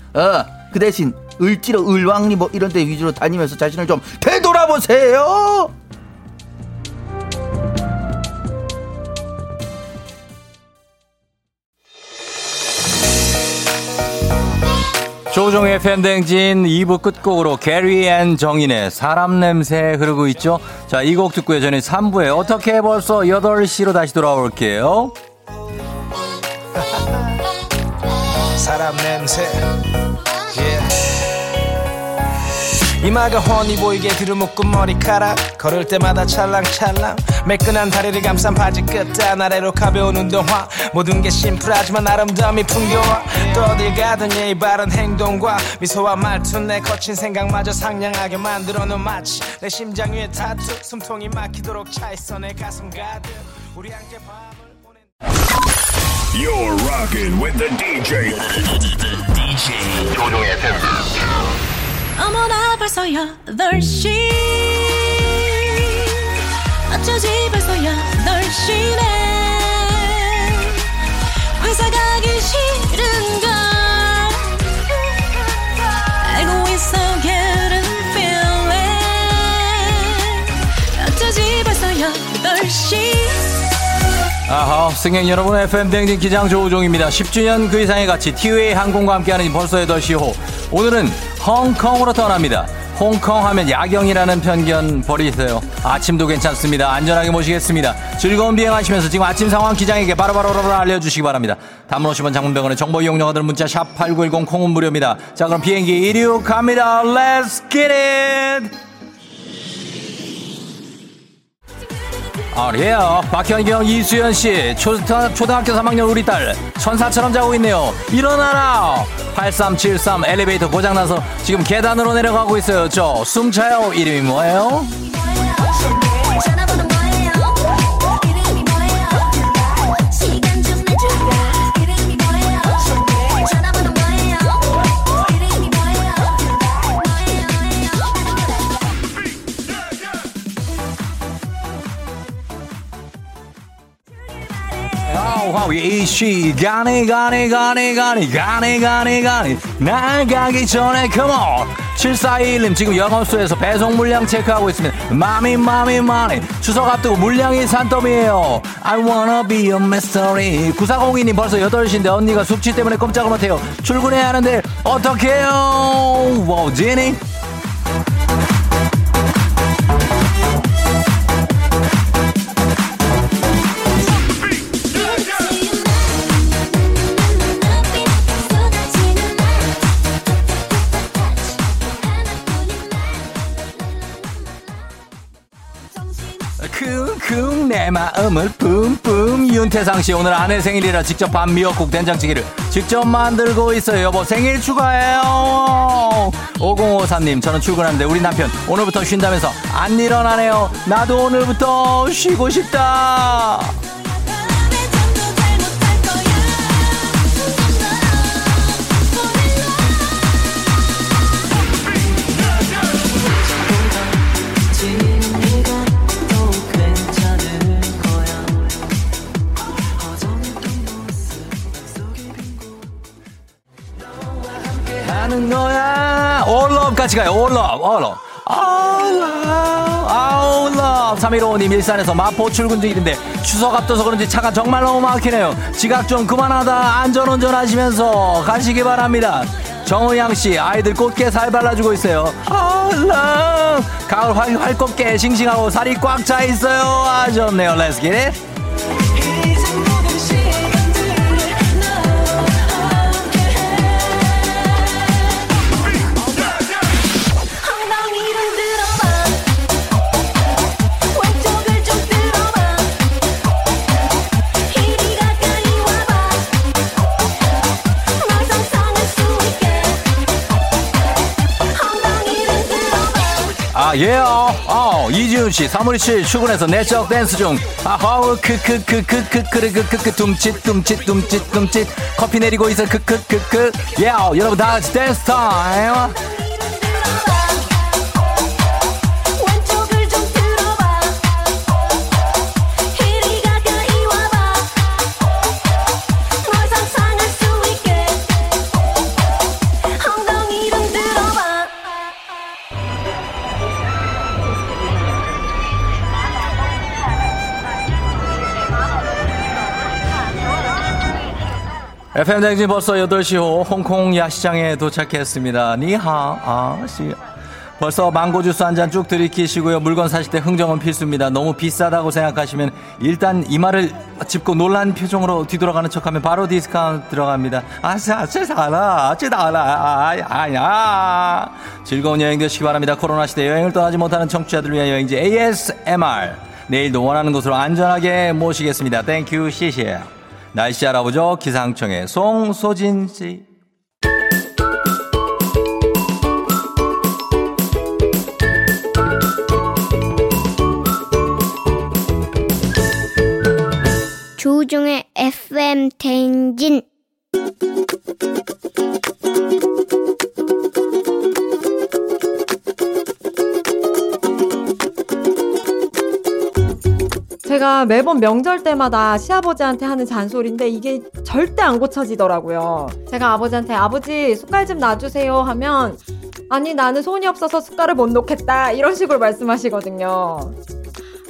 그 대신 을지로, 을왕리 뭐 이런 데 위주로 다니면서 자신을 좀 되돌아보세요. 조종의 팬댕진 2부 끝곡으로 게리 앤 정인의 사람 냄새 흐르고 있죠. 자, 이 곡 듣고 예전에 3부에 어떻게 벌써 8시로 다시 돌아올게요. 사람 냄새 이마가 훤히 보이게 들어묶은 머리카락, 걸을 때마다 찰랑찰랑 매끈한 다리를 감싼 바지 끝단 아래로 가벼운 운동화, 모든 게 심플하지만 아름다움이 풍겨와. 또 어딜 가든 예의 바른 행동과 미소와 말투, 내 거친 생각마저 상냥하게 만들어 놓은 마치 내 심장 위에 타투, 숨통이 막히도록 차있어 내 가슴 가득 우리 함께 밤을 보낸. You're rockin' with the DJ. DJ 조종의 팬. 어머나 벌써 8시 어쩌지 벌써 8시네 회사 가기 싫은걸 알고 있어 getting feeling 어쩌지 벌써 8시. 아하, 승객 여러분, FM 댕진 기장 조우종입니다. 10주년 그 이상의 가치 티웨이 항공과 함께하는 벌써 8시호, 오늘은 홍콩으로 떠납니다. 홍콩 하면 야경이라는 편견 버리세요. 아침도 괜찮습니다. 안전하게 모시겠습니다. 즐거운 비행하시면서 지금 아침 상황 기장에게 바로바로 알려주시기 바랍니다. 단문 50원, 장문병원의 정보 이용료들은 문자 샵 8910 콩은 무료입니다. 자, 그럼 비행기 이륙합니다. Let's get it! 아예요. 박현경, 이수연씨, 초등학교 3학년 우리 딸 천사처럼 자고 있네요. 일어나라. 8373 엘리베이터 고장나서 지금 계단으로 내려가고 있어요. 저 숨차요. 이름이 뭐예요? 이 시간에 가네 날 가기 전에 come on. 7421님 지금 영업소에서 배송 물량 체크하고 있습니다. 마미 추석 앞두고 물량이 산더미예요. I wanna be a mystery. 9402님 벌써 8시인데 언니가 숙취 때문에 꼼짝을 못해요. 출근해야 하는데 어떡해요. 워지니 쿵쿵 내 마음을 뿜뿜. 윤태상씨 오늘 아내 생일이라 직접 밥 미역국 된장찌개를 직접 만들고 있어요. 여보 생일 축하해요. 5053님 저는 출근하는데 우리 남편 오늘부터 쉰다면서 안 일어나네요. 나도 오늘부터 쉬고 싶다. 너야 올럽 같이 가요. 올럽 아울럽 3155님 일산에서 마포 출근 중인데 추석 앞둬서 그런지 차가 정말 너무 막히네요. 지각 좀 그만하다 안전운전 하시면서 가시기 바랍니다. 정우양씨 아이들 꽃게 살 발라주고 있어요. 아울럽 가을 활꽃게 싱싱하고 살이 꽉 차 있어요. 아 좋네요. Let's get it. 예요. 이지훈씨 사무리씨 출근해서 내적 댄스 중. 아하우 크크크크크크크크크 둠칫 커피 내리고 있어 크크크크. 예 여러분 다같이 댄스 타임. FM 대행진 벌써 8시 후 홍콩 야시장에 도착했습니다. 니하, 아씨. 벌써 망고주스 한 잔 쭉 들이키시고요. 물건 사실 때 흥정은 필수입니다. 너무 비싸다고 생각하시면 일단 이마를 짚고 놀란 표정으로 뒤돌아가는 척하면 바로 디스카운트 들어갑니다. 아야. 즐거운 여행 되시기 바랍니다. 코로나 시대 여행을 떠나지 못하는 청취자들 위한 여행지 ASMR. 내일도 원하는 곳으로 안전하게 모시겠습니다. 땡큐, 시시해. 날씨 알아보죠. 기상청의 송소진 씨. 조우종의 FM 대행진. 제가 매번 명절 때마다 시아버지한테 하는 잔소리인데 이게 절대 안 고쳐지더라고요. 제가 아버지한테 아버지 숟갈 좀 놔주세요 하면 아니 나는 손이 없어서 숟갈을 못 놓겠다 이런 식으로 말씀하시거든요.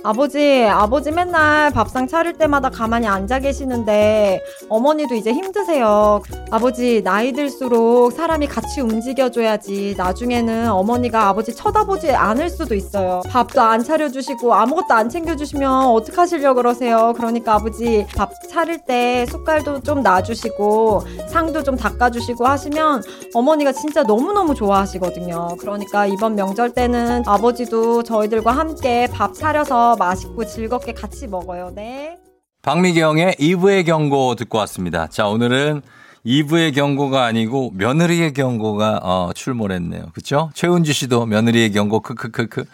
아버지 맨날 밥상 차릴 때마다 가만히 앉아 계시는데 어머니도 이제 힘드세요. 아버지 나이 들수록 사람이 같이 움직여줘야지 나중에는 어머니가 아버지 쳐다보지 않을 수도 있어요. 밥도 안 차려주시고 아무것도 안 챙겨주시면 어떡하시려고 그러세요. 그러니까 아버지 밥 차릴 때 숟갈도 좀 놔주시고 상도 좀 닦아주시고 하시면 어머니가 진짜 너무너무 좋아하시거든요. 그러니까 이번 명절 때는 아버지도 저희들과 함께 밥 차려서 맛있고 즐겁게 같이 먹어요. 네. 박미경의 2부의 경고 듣고 왔습니다. 자, 오늘은 2부의 경고가 아니고 며느리의 경고가 출몰했네요. 그렇죠? 최은주 씨도 며느리의 경고 크크크크.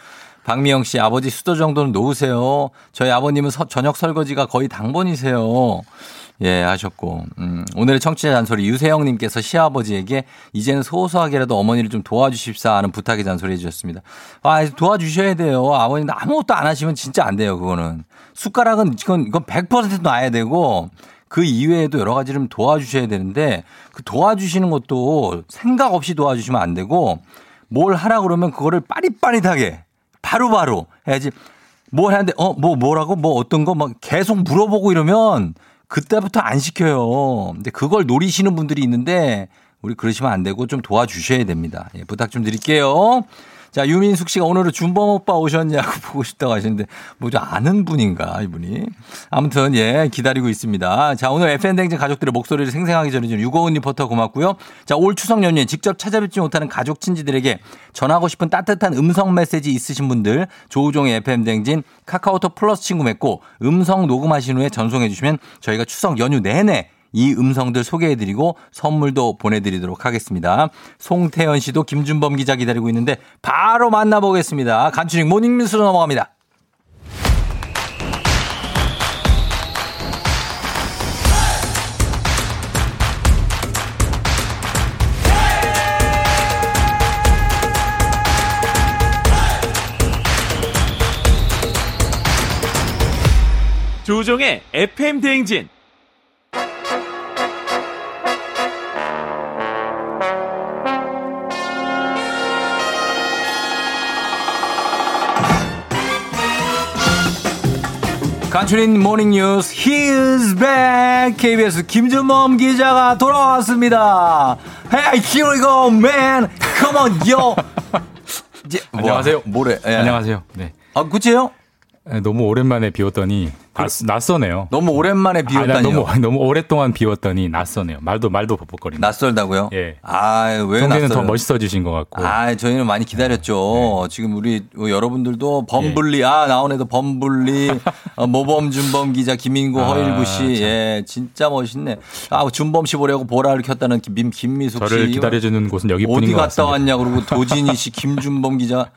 박미영 씨 아버지 수저 정도는 놓으세요. 저희 아버님은 저녁 설거지가 거의 당번이세요. 예, 하셨고. 오늘의 청취자 잔소리 유세영님께서 시아버지에게 이제는 소소하게라도 어머니를 좀 도와주십사 하는 부탁의 잔소리 해주셨습니다. 아, 도와주셔야 돼요. 아버님 아무것도 안 하시면 진짜 안 돼요, 그거는. 숟가락은 이건 100% 놔야 되고 그 이외에도 여러 가지를 도와주셔야 되는데 그 도와주시는 것도 생각 없이 도와주시면 안 되고 뭘 하라 그러면 그거를 빠릿빠릿하게 바로바로 해야지 뭘 하는데 뭐라고? 뭐 어떤 거 막 계속 물어보고 이러면 그때부터 안 시켜요. 근데 그걸 노리시는 분들이 있는데 우리 그러시면 안 되고 좀 도와주셔야 됩니다. 예, 부탁 좀 드릴게요. 자, 유민숙 씨가 오늘은 준범 오빠 오셨냐고 보고 싶다고 하시는데 뭐죠? 아는 분인가 이분이. 아무튼 예, 기다리고 있습니다. 자, 오늘 FM댕진 가족들의 목소리를 생생하게 전해주는 유고은 리포터 고맙고요. 자, 올 추석 연휴에 직접 찾아뵙지 못하는 가족 친지들에게 전하고 싶은 따뜻한 음성 메시지 있으신 분들 조우종의 FM댕진 카카오톡 플러스 친구 맺고 음성 녹음하신 후에 전송해 주시면 저희가 추석 연휴 내내 이 음성들 소개해드리고 선물도 보내드리도록 하겠습니다. 송태현 씨도 김준범 기자 기다리고 있는데 바로 만나보겠습니다. 간추린 모닝뉴스로 넘어갑니다. 조종의 FM 대행진. 간추린 모닝뉴스 He's back. KBS 김준범 기자가 돌아왔습니다. Hey, here we go, man. Come on, yo. 이제, 안녕하세요. 모레. 예. 안녕하세요. 네. 아, 그치요? 너무 오랜만에 비웠더니 낯서네요. 너무 오랜만에 비웠다니요. 너무 오랫동안 비웠더니 낯서네요. 말도 버벅거리네요. 낯설다고요? 예. 아, 왜 낯설어요? 더 멋있어지신 것 같고. 아, 저희는 많이 기다렸죠. 네. 지금 우리 여러분들도 범블리, 예. 아, 나온에도 범블리, 모범 준범 기자 김인구, 허일구 씨, 참. 예, 진짜 멋있네. 아, 준범 씨 보려고 보라를 켰다는 김미숙 씨. 저를 기다려주는 곳은 여기뿐인 것 같습니다. 어디 갔다 왔냐? 그리고 도진희 씨, 김준범 기자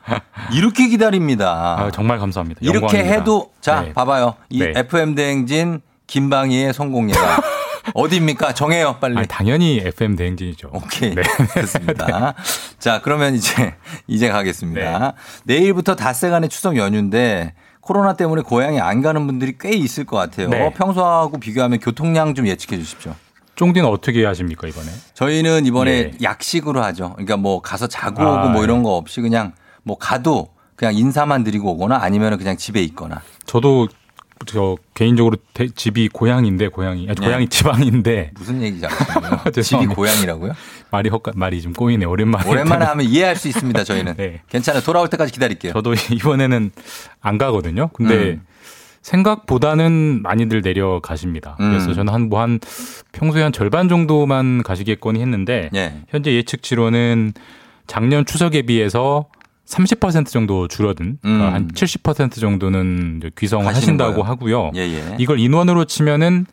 이렇게 기다립니다. 아, 정말 감사합니다. 이렇게 영광입니다. 해도 자, 네. 봐봐요. 이 네. FM 대행진 김방희의 성공예가 어디입니까? 정해요 빨리. 아니, 당연히 FM 대행진이죠. 오케이. 네. 됐습니다. 자, 그러면 이제 가겠습니다. 네. 내일부터 닷새간의 추석 연휴인데 코로나 때문에 고향에 안 가는 분들이 꽤 있을 것 같아요. 네. 평소하고 비교하면 교통량 좀 예측해 주십시오. 쫑디는 어떻게 하십니까 이번에? 저희는 이번에 네. 약식으로 하죠. 그러니까 뭐 가서 자고 오고 뭐 이런 거 없이 그냥 뭐 가도 그냥 인사만 드리고 오거나 아니면 그냥 집에 있거나. 저도 저 개인적으로 집이 고향인데 고향이 지방인데 무슨 얘기죠? 집이 고향이라고요? 말이 좀 꼬이네. 오랜만에 하면 이해할 수 있습니다. 저희는 네. 괜찮아요. 돌아올 때까지 기다릴게요. 저도 이번에는 안 가거든요. 근데 생각보다는 많이들 내려가십니다. 그래서 저는 한 평소에 한 절반 정도만 가시겠거니 했는데 네. 현재 예측치로는 작년 추석에 비해서 30% 정도 줄어든 그러니까 한 70% 정도는 귀성을 하신다고 거예요. 하고요. 예예. 이걸 인원으로 치면은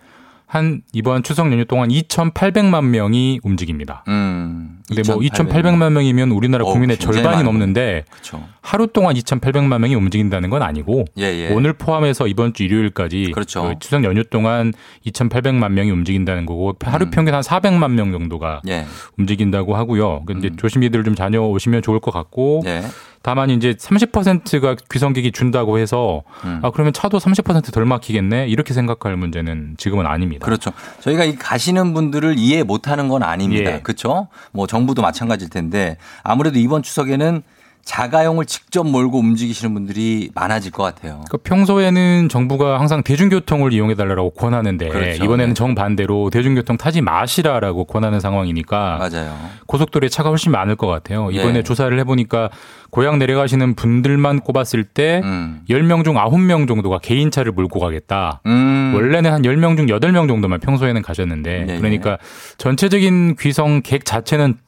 한 이번 추석 연휴 동안 2,800만 명이 움직입니다. 근데 뭐 2,800만 명이면 우리나라 국민의 절반이 넘는데 그쵸. 하루 동안 2,800만 명이 움직인다는 건 아니고 예예. 오늘 포함해서 이번 주 일요일까지 그렇죠. 그 추석 연휴 동안 2,800만 명이 움직인다는 거고 하루 평균 한 400만 명 정도가 예. 움직인다고 하고요. 근데 조심히들 좀 다녀오시면 좋을 것 같고 예. 다만 이제 30%가 귀성객이 준다고 해서 아 그러면 차도 30% 덜 막히겠네 이렇게 생각할 문제는 지금은 아닙니다. 그렇죠. 저희가 이 가시는 분들을 이해 못하는 건 아닙니다. 예. 그렇죠. 뭐 정부도 마찬가지일 텐데 아무래도 이번 추석에는 자가용을 직접 몰고 움직이시는 분들이 많아질 것 같아요. 그러니까 평소에는 정부가 항상 대중교통을 이용해달라고 권하는데 그렇죠. 이번에는 네. 정반대로 대중교통 타지 마시라라고 권하는 상황이니까 맞아요. 고속도로에 차가 훨씬 많을 것 같아요. 이번에 네. 조사를 해보니까 고향 내려가시는 분들만 꼽았을 때 10명 중 9명 정도가 개인차를 몰고 가겠다. 원래는 한 10명 중 8명 정도만 평소에는 가셨는데 네. 그러니까 전체적인 귀성객 자체는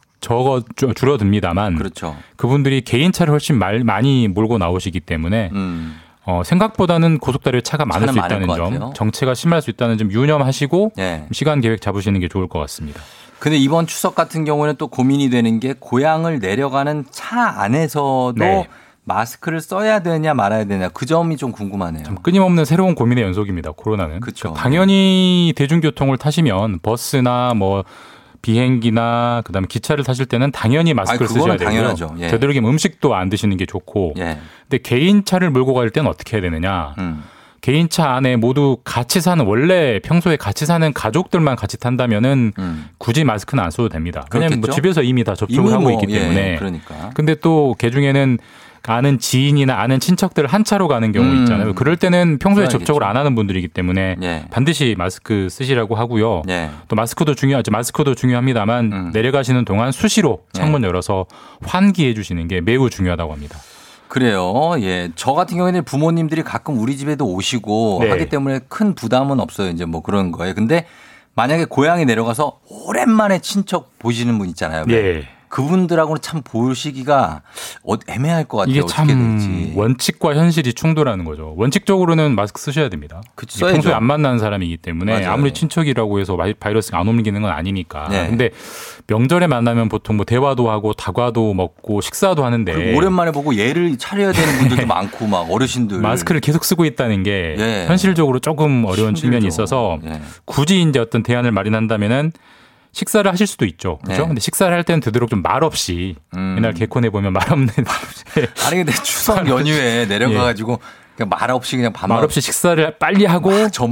줄어듭니다만 그렇죠. 그분들이 개인차를 훨씬 많이 몰고 나오시기 때문에 생각보다는 고속도로에 차가 많을 수 있다는 점, 정체가 심할 수 있다는 점 유념하시고 네. 시간 계획 잡으시는 게 좋을 것 같습니다. 근데 이번 추석 같은 경우는 또 고민이 되는 게 고향을 내려가는 차 안에서도 네. 마스크를 써야 되냐 말아야 되냐 그 점이 좀 궁금하네요. 참 끊임없는 새로운 고민의 연속입니다. 코로나는. 그렇죠. 당연히 대중교통을 타시면 버스나 뭐 비행기나 그다음에 기차를 타실 때는 당연히 마스크를 쓰셔야 되고요. 예. 되도록이면 음식도 안 드시는 게 좋고. 예. 근데 개인차를 몰고 갈 때는 어떻게 해야 되느냐. 개인차 안에 모두 같이 사는 원래 평소에 같이 사는 가족들만 같이 탄다면은 굳이 마스크는 안 써도 됩니다. 왜냐하면 뭐 집에서 이미 다 접종을 하고 있기 때문에. 예, 그러니까. 근데 또 개 중에는 아는 지인이나 아는 친척들 한 차로 가는 경우 있잖아요. 그럴 때는 평소에 써야겠죠. 접촉을 안 하는 분들이기 때문에 예. 반드시 마스크 쓰시라고 하고요. 예. 또 마스크도 중요하죠. 마스크도 중요합니다만 내려가시는 동안 수시로 창문 예. 열어서 환기해 주시는 게 매우 중요하다고 합니다. 그래요. 예. 저 같은 경우에는 부모님들이 가끔 우리 집에도 오시고 네. 하기 때문에 큰 부담은 없어요. 이제 뭐 그런 거예요. 근데 만약에 고향에 내려가서 오랜만에 친척 보시는 분 있잖아요. 네. 그분들하고는 참 보시기가 애매할 것 같아요. 이게 참 어떻게 될지. 원칙과 현실이 충돌하는 거죠. 원칙적으로는 마스크 쓰셔야 됩니다. 그쵸, 평소에 안 만나는 사람이기 때문에 맞아요. 아무리 친척이라고 해서 바이러스가 안 옮기는 건 아니니까. 네. 근데 명절에 만나면 보통 뭐 대화도 하고 다과도 먹고 식사도 하는데 오랜만에 보고 예를 차려야 되는 분들도 많고 막 어르신들. 마스크를 계속 쓰고 있다는 게 네. 현실적으로 조금 어려운 힘들죠. 측면이 있어서 네. 굳이 이제 어떤 대안을 마련한다면은 식사를 하실 수도 있죠. 그죠? 네. 근데 식사를 할 때는 되도록 좀 말 없이 옛날 개콘에 보면 말 없는. 아니, 근데 추석 연휴에 내려가가지고 그냥 말 없이 그냥 밥만. 말 없이 식사를 빨리 하고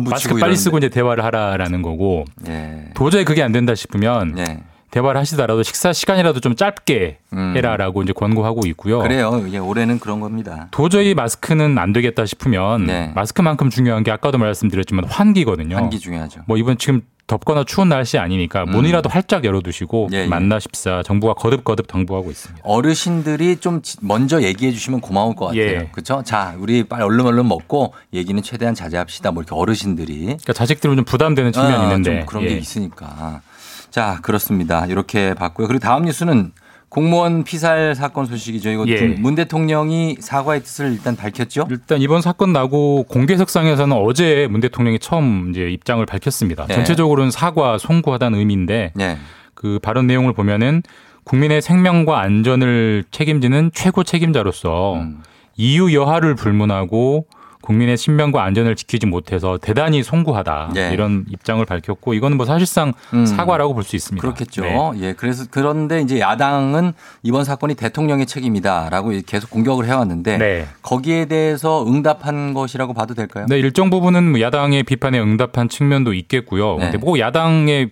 마스크 빨리 쓰고 이제 대화를 하라라는 거고 네. 도저히 그게 안 된다 싶으면 네. 대화를 하시더라도 식사 시간이라도 좀 짧게 해라라고 이제 권고하고 있고요. 그래요. 예, 올해는 그런 겁니다. 도저히 마스크는 안 되겠다 싶으면 네. 마스크만큼 중요한 게 아까도 말씀드렸지만 환기거든요. 환기 중요하죠. 뭐 이번 지금 덥거나 추운 날씨 아니니까 문이라도 활짝 열어두시고 예, 예. 만나 싶사 정부가 거듭거듭 당부하고 있습니다. 어르신들이 좀 먼저 얘기해 주시면 고마울 것 같아요. 예. 그렇죠? 자, 우리 빨리 얼른 먹고 얘기는 최대한 자제합시다. 뭐 이렇게 어르신들이. 그러니까 자식들은 좀 부담되는 측면이 있는데. 좀 그런 게 예. 있으니까. 자, 그렇습니다. 이렇게 봤고요. 그리고 다음 뉴스는 공무원 피살 사건 소식이죠. 이거 예. 문 대통령이 사과의 뜻을 일단 밝혔죠. 일단 이번 사건 나고 공개석상에서는 어제 문 대통령이 처음 이제 입장을 밝혔습니다. 예. 전체적으로는 사과 송구하다는 의미인데 예. 그 발언 내용을 보면은 국민의 생명과 안전을 책임지는 최고 책임자로서 이유 여하를 불문하고 국민의 신변과 안전을 지키지 못해서 대단히 송구하다 예. 이런 입장을 밝혔고 이건 뭐 사실상 사과라고 볼 수 있습니다. 그렇겠죠. 네. 예, 그래서 그런데 이제 야당은 이번 사건이 대통령의 책임이다라고 계속 공격을 해왔는데 네. 거기에 대해서 응답한 것이라고 봐도 될까요? 네, 일정 부분은 야당의 비판에 응답한 측면도 있겠고요. 그런데 네. 뭐 야당이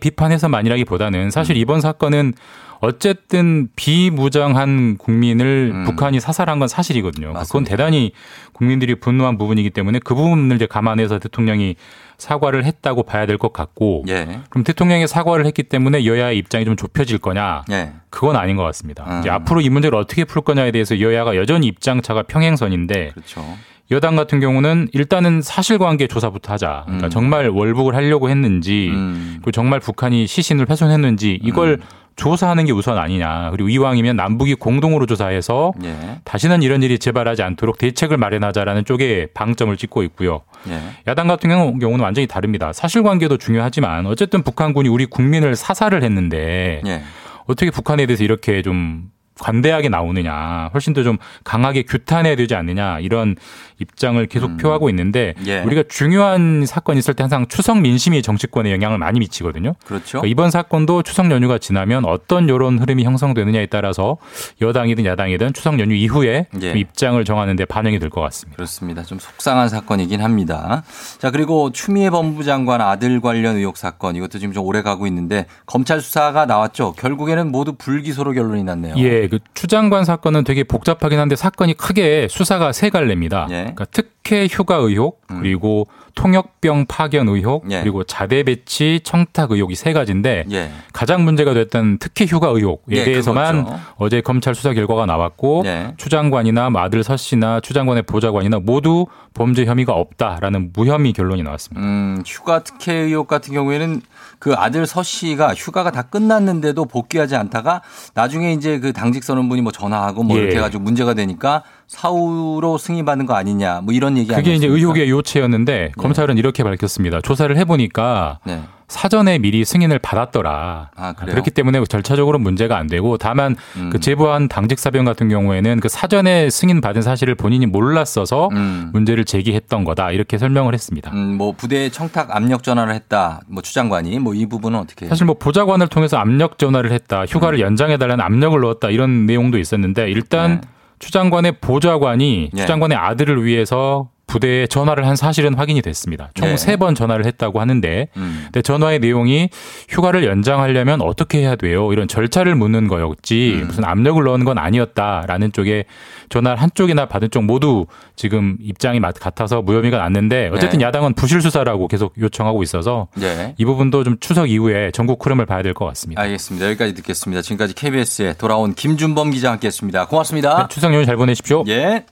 비판해서만이라기보다는 사실 이번 사건은 어쨌든 비무장한 국민을 북한이 사살한 건 사실이거든요. 맞습니다. 그건 대단히 국민들이 분노한 부분이기 때문에 그 부분을 이제 감안해서 대통령이 사과를 했다고 봐야 될 것 같고 예. 그럼 대통령이 사과를 했기 때문에 여야의 입장이 좀 좁혀질 거냐 예. 그건 아닌 것 같습니다. 이제 앞으로 이 문제를 어떻게 풀 거냐에 대해서 여야가 여전히 입장차가 평행선인데 그렇죠. 여당 같은 경우는 일단은 사실관계 조사부터 하자. 그러니까 정말 월북을 하려고 했는지 그리고 정말 북한이 시신을 훼손했는지 이걸 조사하는 게 우선 아니냐. 그리고 이왕이면 남북이 공동으로 조사해서 예. 다시는 이런 일이 재발하지 않도록 대책을 마련하자라는 쪽에 방점을 찍고 있고요. 예. 야당 같은 경우는 완전히 다릅니다. 사실관계도 중요하지만 어쨌든 북한군이 우리 국민을 사살을 했는데 예. 어떻게 북한에 대해서 이렇게 좀 관대하게 나오느냐, 훨씬 더 좀 강하게 규탄해야 되지 않느냐 이런 입장을 계속 표하고 있는데 예. 우리가 중요한 사건이 있을 때 항상 추석 민심이 정치권에 영향을 많이 미치거든요. 그렇죠. 그러니까 이번 사건도 추석 연휴가 지나면 어떤 여론 흐름이 형성되느냐에 따라서 여당이든 야당이든 추석 연휴 이후에 예. 입장을 정하는 데 반영이 될 것 같습니다. 그렇습니다. 좀 속상한 사건이긴 합니다. 자, 그리고 추미애 법무장관 아들 관련 의혹 사건 이것도 지금 좀 오래 가고 있는데 검찰 수사가 나왔죠. 결국에는 모두 불기소로 결론이 났네요. 예. 그 추 장관 사건은 되게 복잡하긴 한데 사건이 크게 수사가 세 갈래입니다. 예. 그러니까 특혜 휴가 의혹 그리고 통역병 파견 의혹 예. 그리고 자대 배치 청탁 의혹이 세 가지인데 예. 가장 문제가 됐던 특혜 휴가 의혹에 예, 대해서만 그거죠. 어제 검찰 수사 결과가 나왔고 예. 추 장관이나 아들 서 씨나 추 장관의 보좌관이나 모두 범죄 혐의가 없다라는 무혐의 결론이 나왔습니다. 휴가 특혜 의혹 같은 경우에는 그 아들 서 씨가 휴가가 다 끝났는데도 복귀하지 않다가 나중에 이제 그 당직 선언분이 뭐 전화하고 뭐 예. 이렇게 해가지고 문제가 되니까 사후로 승인받는 거 아니냐 뭐 이런 얘기 그게 아니었습니까? 이제 의혹의 요체였는데 검찰은 네. 이렇게 밝혔습니다. 조사를 해보니까 네. 사전에 미리 승인을 받았더라. 아, 그렇기 때문에 절차적으로 문제가 안 되고 다만 그 제보한 당직 사병 같은 경우에는 그 사전에 승인 받은 사실을 본인이 몰랐어서 문제를 제기했던 거다 이렇게 설명을 했습니다. 뭐 부대에 청탁 압력 전화를 했다. 뭐 추 장관이 뭐 이 부분은 어떻게? 사실 뭐 보좌관을 통해서 압력 전화를 했다. 휴가를 연장해달라는 압력을 넣었다 이런 내용도 있었는데 일단. 네. 추 장관의 보좌관이 예. 추 장관의 아들을 위해서 부대에 전화를 한 사실은 확인이 됐습니다. 총 네. 3번 전화를 했다고 하는데 근데 전화의 내용이 휴가를 연장하려면 어떻게 해야 돼요? 이런 절차를 묻는 거였지 무슨 압력을 넣은 건 아니었다라는 쪽에 전화를 한쪽이나 받은 쪽 모두 지금 입장이 같아서 무혐의가 났는데 어쨌든 네. 야당은 부실수사라고 계속 요청하고 있어서 네. 이 부분도 좀 추석 이후에 전국 흐름을 봐야 될 것 같습니다. 알겠습니다. 여기까지 듣겠습니다. 지금까지 KBS에 돌아온 김준범 기자 함께했습니다. 고맙습니다. 네, 추석 연휴 잘 보내십시오. 예.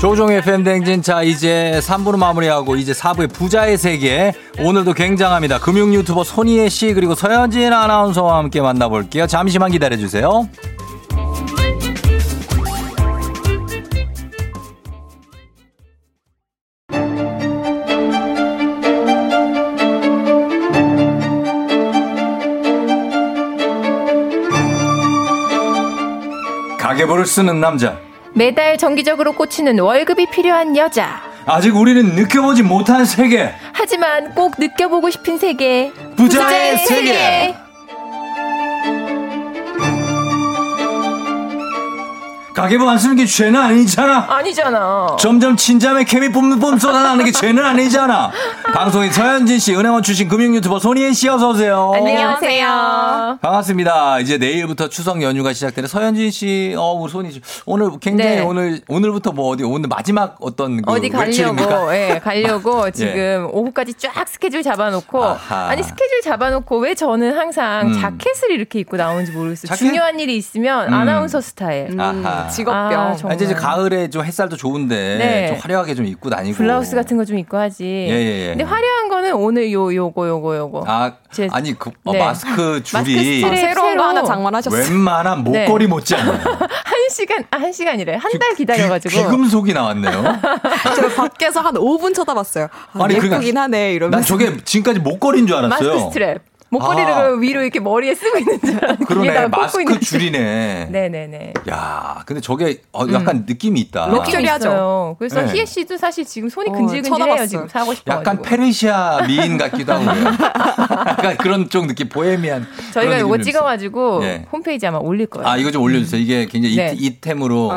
조우종의 FM 댕진 차 이제 3부로 마무리하고 이제 4부의 부자의 세계 오늘도 굉장합니다. 금융 유튜버 손희애 씨 그리고 서현진 아나운서와 함께 만나볼게요. 잠시만 기다려주세요. 가계부를 쓰는 남자, 매달 정기적으로 꽂히는 월급이 필요한 여자, 아직 우리는 느껴보지 못한 세계, 하지만 꼭 느껴보고 싶은 세계, 부자의 세계. 가계부 안 쓰는 게 죄는 아니잖아. 아니잖아. 점점 친자매 케미 뿜뿜 쏟아나는 게 죄는 아니잖아. 방송인 서현진 씨, 은행원 출신 금융 유튜버 손희애 씨 어서 오세요. 안녕하세요. 반갑습니다. 이제 내일부터 추석 연휴가 시작되는 서현진 씨, 우리 손희 씨 오늘 굉장히 네. 오늘부터 뭐 오늘 마지막 어떤 그 어디 가려고, 예, 가려고 지금 예. 오후까지 쫙 스케줄 잡아놓고 아하. 아니 스케줄 잡아놓고 왜 저는 항상 자켓을 이렇게 입고 나오는지 모르겠어요. 자켓? 중요한 일이 있으면 아나운서 스타일. 아하. 직업병. 아, 이제 가을에 좀 햇살도 좋은데 네. 좀 화려하게 좀 입고 다니고 블라우스 같은 거 좀 입고 하지. 예. 근데 화려한 거는 오늘 요거. 아 아니 그 네. 마스크 줄이 마스크 새로운 거 하나 장만하셨어요. 웬만한 목걸이 네. 못지않아요. 한 시간이래. 한 달 기다려가지고 귀금속이 나왔네요. 제가 밖에서 한 5분 쳐다봤어요. 아니 예쁘긴 하네 이러면서. 난 저게 지금까지 목걸이인 줄 알았어요. 마스크 스트랩. 목걸이를 위로 이렇게 머리에 쓰고 있는 줄 알았는데. 그러네. 마스크 줄이네. 네네네. 야, 근데 저게 약간 느낌이 있다. 럭셔리하죠. 그래서 네. 희애 씨도 사실 지금 손이 근질근질해요. 지금 사고 싶어요. 약간 페르시아 미인 같기도 하고요. 약간 그런 쪽 느낌. 보헤미안. 저희가 이거 찍어가지고 네. 홈페이지 아마 올릴 거예요. 아, 이거 좀 올려주세요. 이게 굉장히 네. 이템으로.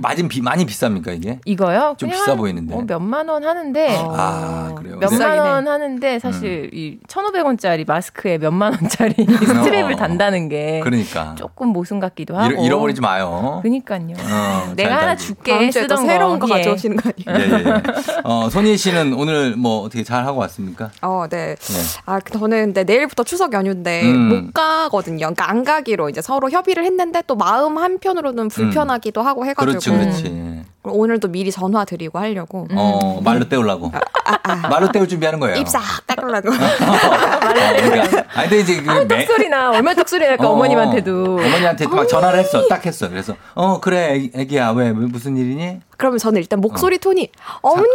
많이 비쌉니까 이게? 이거요? 좀 비싸 보이는데. 몇만 원 하는데. 아, 그래요. 몇만 원 하는데 사실 이 1,500원짜리 마스크 그에 몇만 원짜리 스트랩을 단다는 게 그러니까. 조금 모순 같기도 하고 잃어버리지 마요. 그러니까요. 내가 하나 줄게 쓰던 거. 새로운 거 가져오시는 거 아니에요? 예. 손희애 씨는 오늘 뭐 어떻게 잘 하고 왔습니까? 네. 아 저는 근데 내일부터 추석 연휴인데 못 가거든요. 그러니까 안 가기로 이제 서로 협의를 했는데 또 마음 한편으로는 불편하기도 하고 해가지고. 그렇지. 오늘도 미리 전화 드리고 하려고. 말로 때우려고. 말로 때울 준비하는 거예요. 입싹 닦으려고. 근데 이제 떡소리나 얼마 떡소리 날까 어머님한테도. 어머니한테 막 전화를 했어. 딱 했어. 그래서 그래 애기야 왜 무슨 일이니? 그러면 저는 일단 목소리 톤이 어머니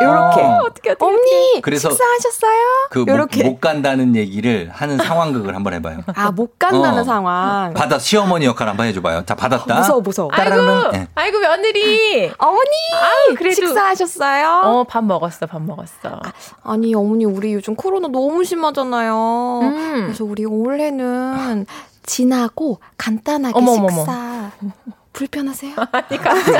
이렇게 어떻게 어머니 그래서 식사하셨어요? 그 못 간다는 얘기를 하는 상황극을 한번 해봐요. 아 못 간다는 상황. 받아 시어머니 역할 한번 해줘봐요. 자 받았다. 무서워. 아이고 며느리 어머니 그래도 식사하셨어요? 밥 먹었어. 아니 어머니 우리 요즘 코로나 너무 심하잖아요. 그래서 우리 올해는 진하고 간단하게 식사. 불편하세요?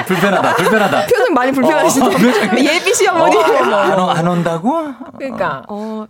불편하다. 표정 많이 불편하시네요. 예비 시어머니. 안 온다고? 그러니까.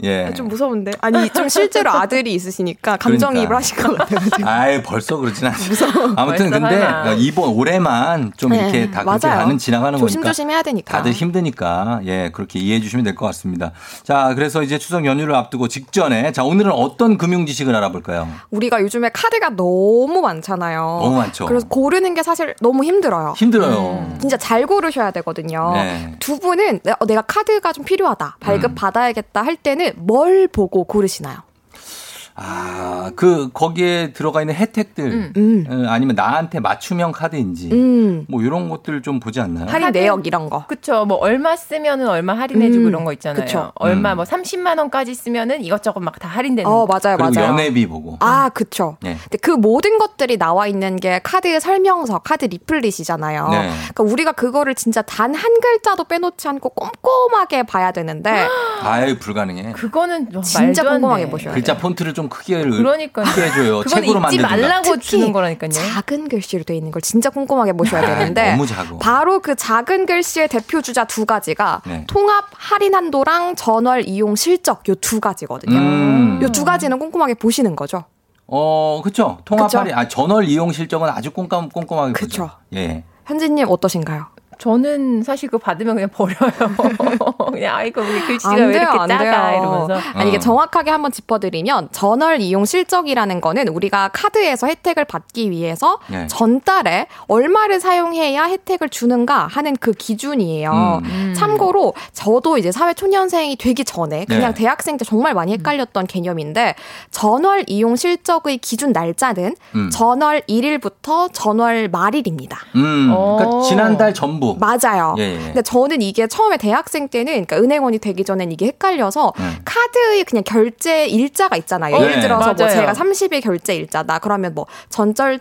예. 좀 무서운데. 아니, 좀 실제로 아들이 있으시니까 감정이입을 하실 것 같아요. 아이, 벌써 그러진 않아요. 무서워. 아무튼 근데 이번 올해만 좀 네. 이렇게 다 그렇게 가는 지나가는 거니까. 조심조심 해야 되니까. 다들 힘드니까. 예, 그렇게 이해해 주시면 될 것 같습니다. 자, 그래서 이제 추석 연휴를 앞두고 직전에 자, 오늘은 어떤 금융 지식을 알아볼까요? 우리가 요즘에 카드가 너무 많잖아요. 너무 많죠. 그래서 고르는 게 사실 너무 힘들어요. 진짜 잘 고르셔야 되거든요. 네. 두 분은 내가 카드가 좀 필요하다, 발급 받아야겠다 할 때는 뭘 보고 고르시나요? 거기에 들어가 있는 혜택들, 아니면 나한테 맞춤형 카드인지, 뭐, 이런 것들 좀 보지 않나요? 할인 내역 이런 거. 그쵸. 뭐, 얼마 쓰면은 얼마 할인해주고 이런 거 있잖아요. 그쵸. 얼마, 30만원까지 쓰면은 이것저것 막 다 할인되는 거. 맞아요. 연회비 보고. 그쵸. 네. 근데 그 모든 것들이 나와 있는 게 카드 설명서, 카드 리플릿이잖아요. 네. 그러니까 우리가 그거를 진짜 단 한 글자도 빼놓지 않고 꼼꼼하게 봐야 되는데. 불가능해. 그거는 진짜 꼼꼼하게 보셔야 돼요. 글자 폰트를 좀 크기를 그러니까요. 크게 해줘요. 책으로 만든다. 그건 잊지 말라고 주는 거라니까요. 작은 글씨로 되어 있는 걸 진짜 꼼꼼하게 보셔야 되는데 너무 작아. 바로 그 작은 글씨의 대표 주자 두 가지가 네. 통합 할인 한도랑 전월 이용 실적 요 두 가지거든요. 요 두 가지는 꼼꼼하게 보시는 거죠. 그렇죠. 통합 할인, 전월 이용 실적은 아주 꼼꼼하게 보죠. 예. 현진님 어떠신가요? 저는 사실 그거 받으면 그냥 버려요. 그냥 아이고 우리 글씨가 왜 이렇게 작아 이러면서. 아니 이게 정확하게 한번 짚어드리면 전월 이용 실적이라는 거는 우리가 카드에서 혜택을 받기 위해서 네. 전달에 얼마를 사용해야 혜택을 주는가 하는 그 기준이에요. 참고로 저도 이제 사회초년생이 되기 전에 그냥 네. 대학생 때 정말 많이 헷갈렸던 개념인데 전월 이용 실적의 기준 날짜는 전월 1일부터 전월 말일입니다. 그러니까 지난달 전부. 맞아요. 예, 예. 근데 저는 이게 처음에 대학생 때는 그러니까 은행원이 되기 전엔 이게 헷갈려서 카드의 그냥 결제 일자가 있잖아요. 예를 들어서 뭐 제가 30일 결제 일자다. 그러면 뭐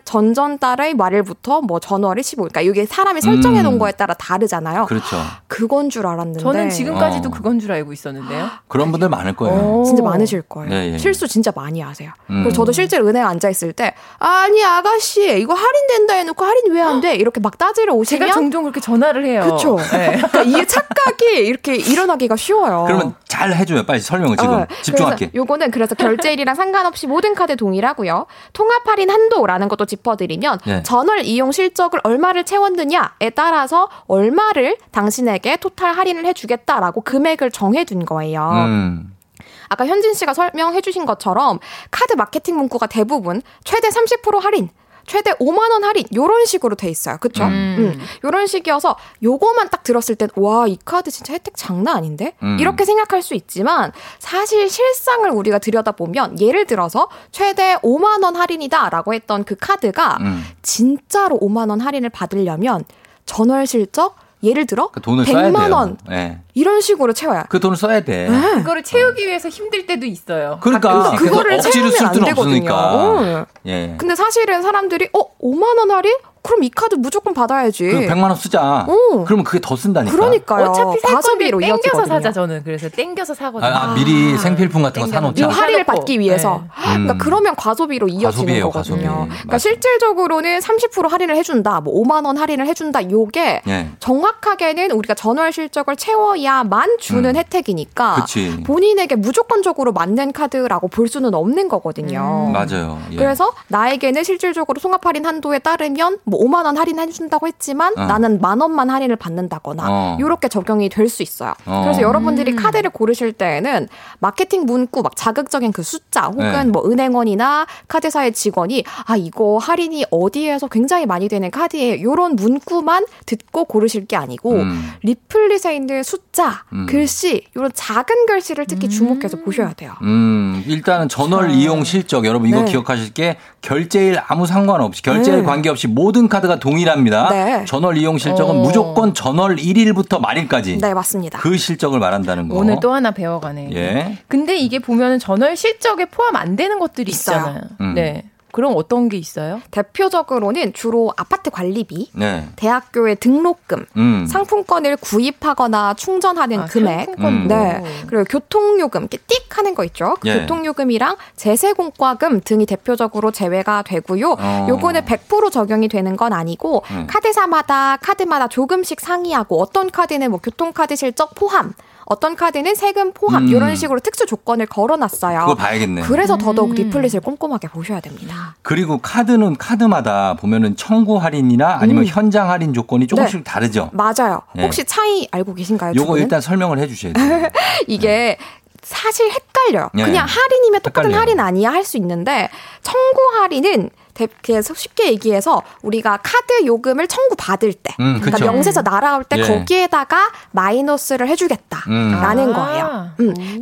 전전달의 말일부터 뭐 전월이 15일. 그러니까 이게 사람이 설정해 놓은 거에 따라 다르잖아요. 그렇죠. 그건 줄 알았는데 저는 지금까지도 그건 줄 알고 있었는데요. 그런 분들 많을 거예요. 진짜 많으실 거예요. 예, 예. 실수 진짜 많이 하세요. 그리고 저도 실제로 은행 앉아 있을 때 아니 아가씨 이거 할인된다 해놓고 할인 왜 안 돼? 이렇게 막 따지러 오시면 제가 종종 그렇게 전화를 해요. 그렇죠. 네. 그러니까 이게 착각이 이렇게 일어나기가 쉬워요. 그러면 잘 해줘요. 빨리 설명을 지금 집중할게. 요거는 그래서 결제일이랑 상관없이 모든 카드 동일하고요. 통합 할인 한도라는 것도 짚어드리면 네. 전월 이용 실적을 얼마를 채웠느냐에 따라서 얼마를 당신에게 토탈 할인을 해주겠다라고 금액을 정해둔 거예요. 아까 현진 씨가 설명해 주신 것처럼 카드 마케팅 문구가 대부분 최대 30% 할인. 최대 5만 원 할인 이런 식으로 돼 있어요. 그렇죠? 이런 식이어서 요거만 딱 들었을 땐 와, 이 카드 진짜 혜택 장난 아닌데? 이렇게 생각할 수 있지만 사실 실상을 우리가 들여다보면 예를 들어서 최대 5만 원 할인이다라고 했던 그 카드가 진짜로 5만 원 할인을 받으려면 전월 실적 예를 들어 그 돈을 100만 원 네. 이런 식으로 채워야 그 돈을 써야 돼. 네. 그거를 채우기 위해서 힘들 때도 있어요. 그러니까 그거를 채우면 안 되거든요. 예. 근데 사실은 사람들이 5만 원 할인? 그럼 이 카드 무조건 받아야지. 100만 원 쓰자. 그러면 그게 더 쓴다니까. 그러니까요. 어차피 과소비로 땡겨서 사자 저는. 그래서 땡겨서 사거든요. 미리 생필품 같은 거 사놓자. 할인을 받기 위해서. 네. 그러니까 그러면 과소비로 이어지는 과소비예요, 거거든요. 과소비. 그러니까 실질적으로는 30% 할인을 해준다. 뭐 5만 원 할인을 해준다. 이게 네. 정확하게는 우리가 전월 실적을 채워야만 주는 혜택이니까 그치. 본인에게 무조건적으로 맞는 카드라고 볼 수는 없는 거거든요. 맞아요. 예. 그래서 나에게는 실질적으로 통합 할인 한도에 따르면 뭐 5만 원 할인해준다고 했지만 나는 만 원만 할인을 받는다거나 이렇게 적용이 될 수 있어요. 그래서 여러분들이 카드를 고르실 때에는 마케팅 문구 막 자극적인 그 숫자 혹은 네. 뭐 은행원이나 카드사의 직원이 아 이거 할인이 어디에서 굉장히 많이 되는 카드에 이런 문구만 듣고 고르실 게 아니고 리플릿에 있는 숫자, 글씨 이런 작은 글씨를 특히 주목해서 보셔야 돼요. 일단은 전월 이용 실적 여러분 이거 네. 기억하실 게 결제일 아무 상관없이 결제일 관계없이 모든 카드가 동일합니다. 네. 전월 이용 실적은 무조건 전월 1일부터 말일까지. 네, 맞습니다. 그 실적을 말한다는 거. 오늘 또 하나 배워가네요. 예. 근데 이게 보면은 전월 실적에 포함 안 되는 것들이 있잖아요. 네. 그럼 어떤 게 있어요? 대표적으로는 주로 아파트 관리비, 네. 대학교의 등록금, 상품권을 구입하거나 충전하는 금액, 네. 그리고 교통요금, 띡 하는 거 있죠. 그 예. 교통요금이랑 제세공과금 등이 대표적으로 제외가 되고요. 요거는 100% 적용이 되는 건 아니고 카드마다 조금씩 상이하고 어떤 카드는 뭐 교통카드 실적 포함, 어떤 카드는 세금 포함 이런 식으로 특수 조건을 걸어놨어요. 그거 봐야겠네. 그래서 더더욱 리플릿을 꼼꼼하게 보셔야 됩니다. 그리고 카드는 카드마다 보면은 청구 할인이나 아니면 현장 할인 조건이 조금씩 네. 다르죠. 맞아요. 네. 혹시 차이 알고 계신가요? 요거 저는? 일단 설명을 해주셔야 돼요. 이게 사실 헷갈려요. 네. 그냥 할인이면 똑같은 할인 아니야 할 수 있는데 청구 할인은 쉽게 얘기해서 우리가 카드 요금을 청구받을 때 그러니까 명세서 날아올 때 예. 거기에다가 마이너스를 해주겠다라는 거예요.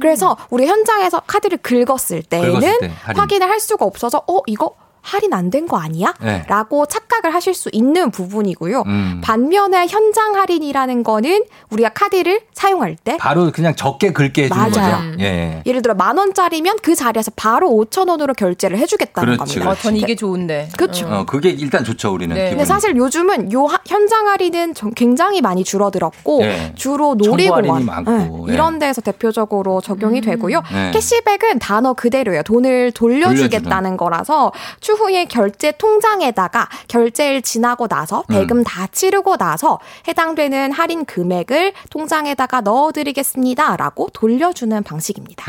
그래서 우리 현장에서 카드를 긁었을 때에는 긁었을 때 확인을 할 수가 없어서 이거 할인 안 된 거 아니야? 네. 라고 착각을 하실 수 있는 부분이고요. 반면에 현장 할인이라는 거는 우리가 카드를 사용할 때 바로 그냥 적게 긁게 해주는 거죠. 예. 예를 들어 10,000원짜리면 그 자리에서 바로 5,000원으로 결제를 해주겠다는 겁니다. 전 이게 좋은데. 그렇죠. 그게 일단 좋죠 우리는. 네. 근데 사실 요즘은 요 현장 할인은 굉장히 많이 줄어들었고 네. 주로 놀이공원 많고, 네. 이런 데에서 대표적으로 적용이 되고요. 네. 캐시백은 단어 그대로예요. 돈을 돌려주겠다는 거라서 추후에 결제 통장에다가 결제일 지나고 나서 대금 다 치르고 나서 해당되는 할인 금액을 통장에다가 넣어드리겠습니다라고 돌려주는 방식입니다.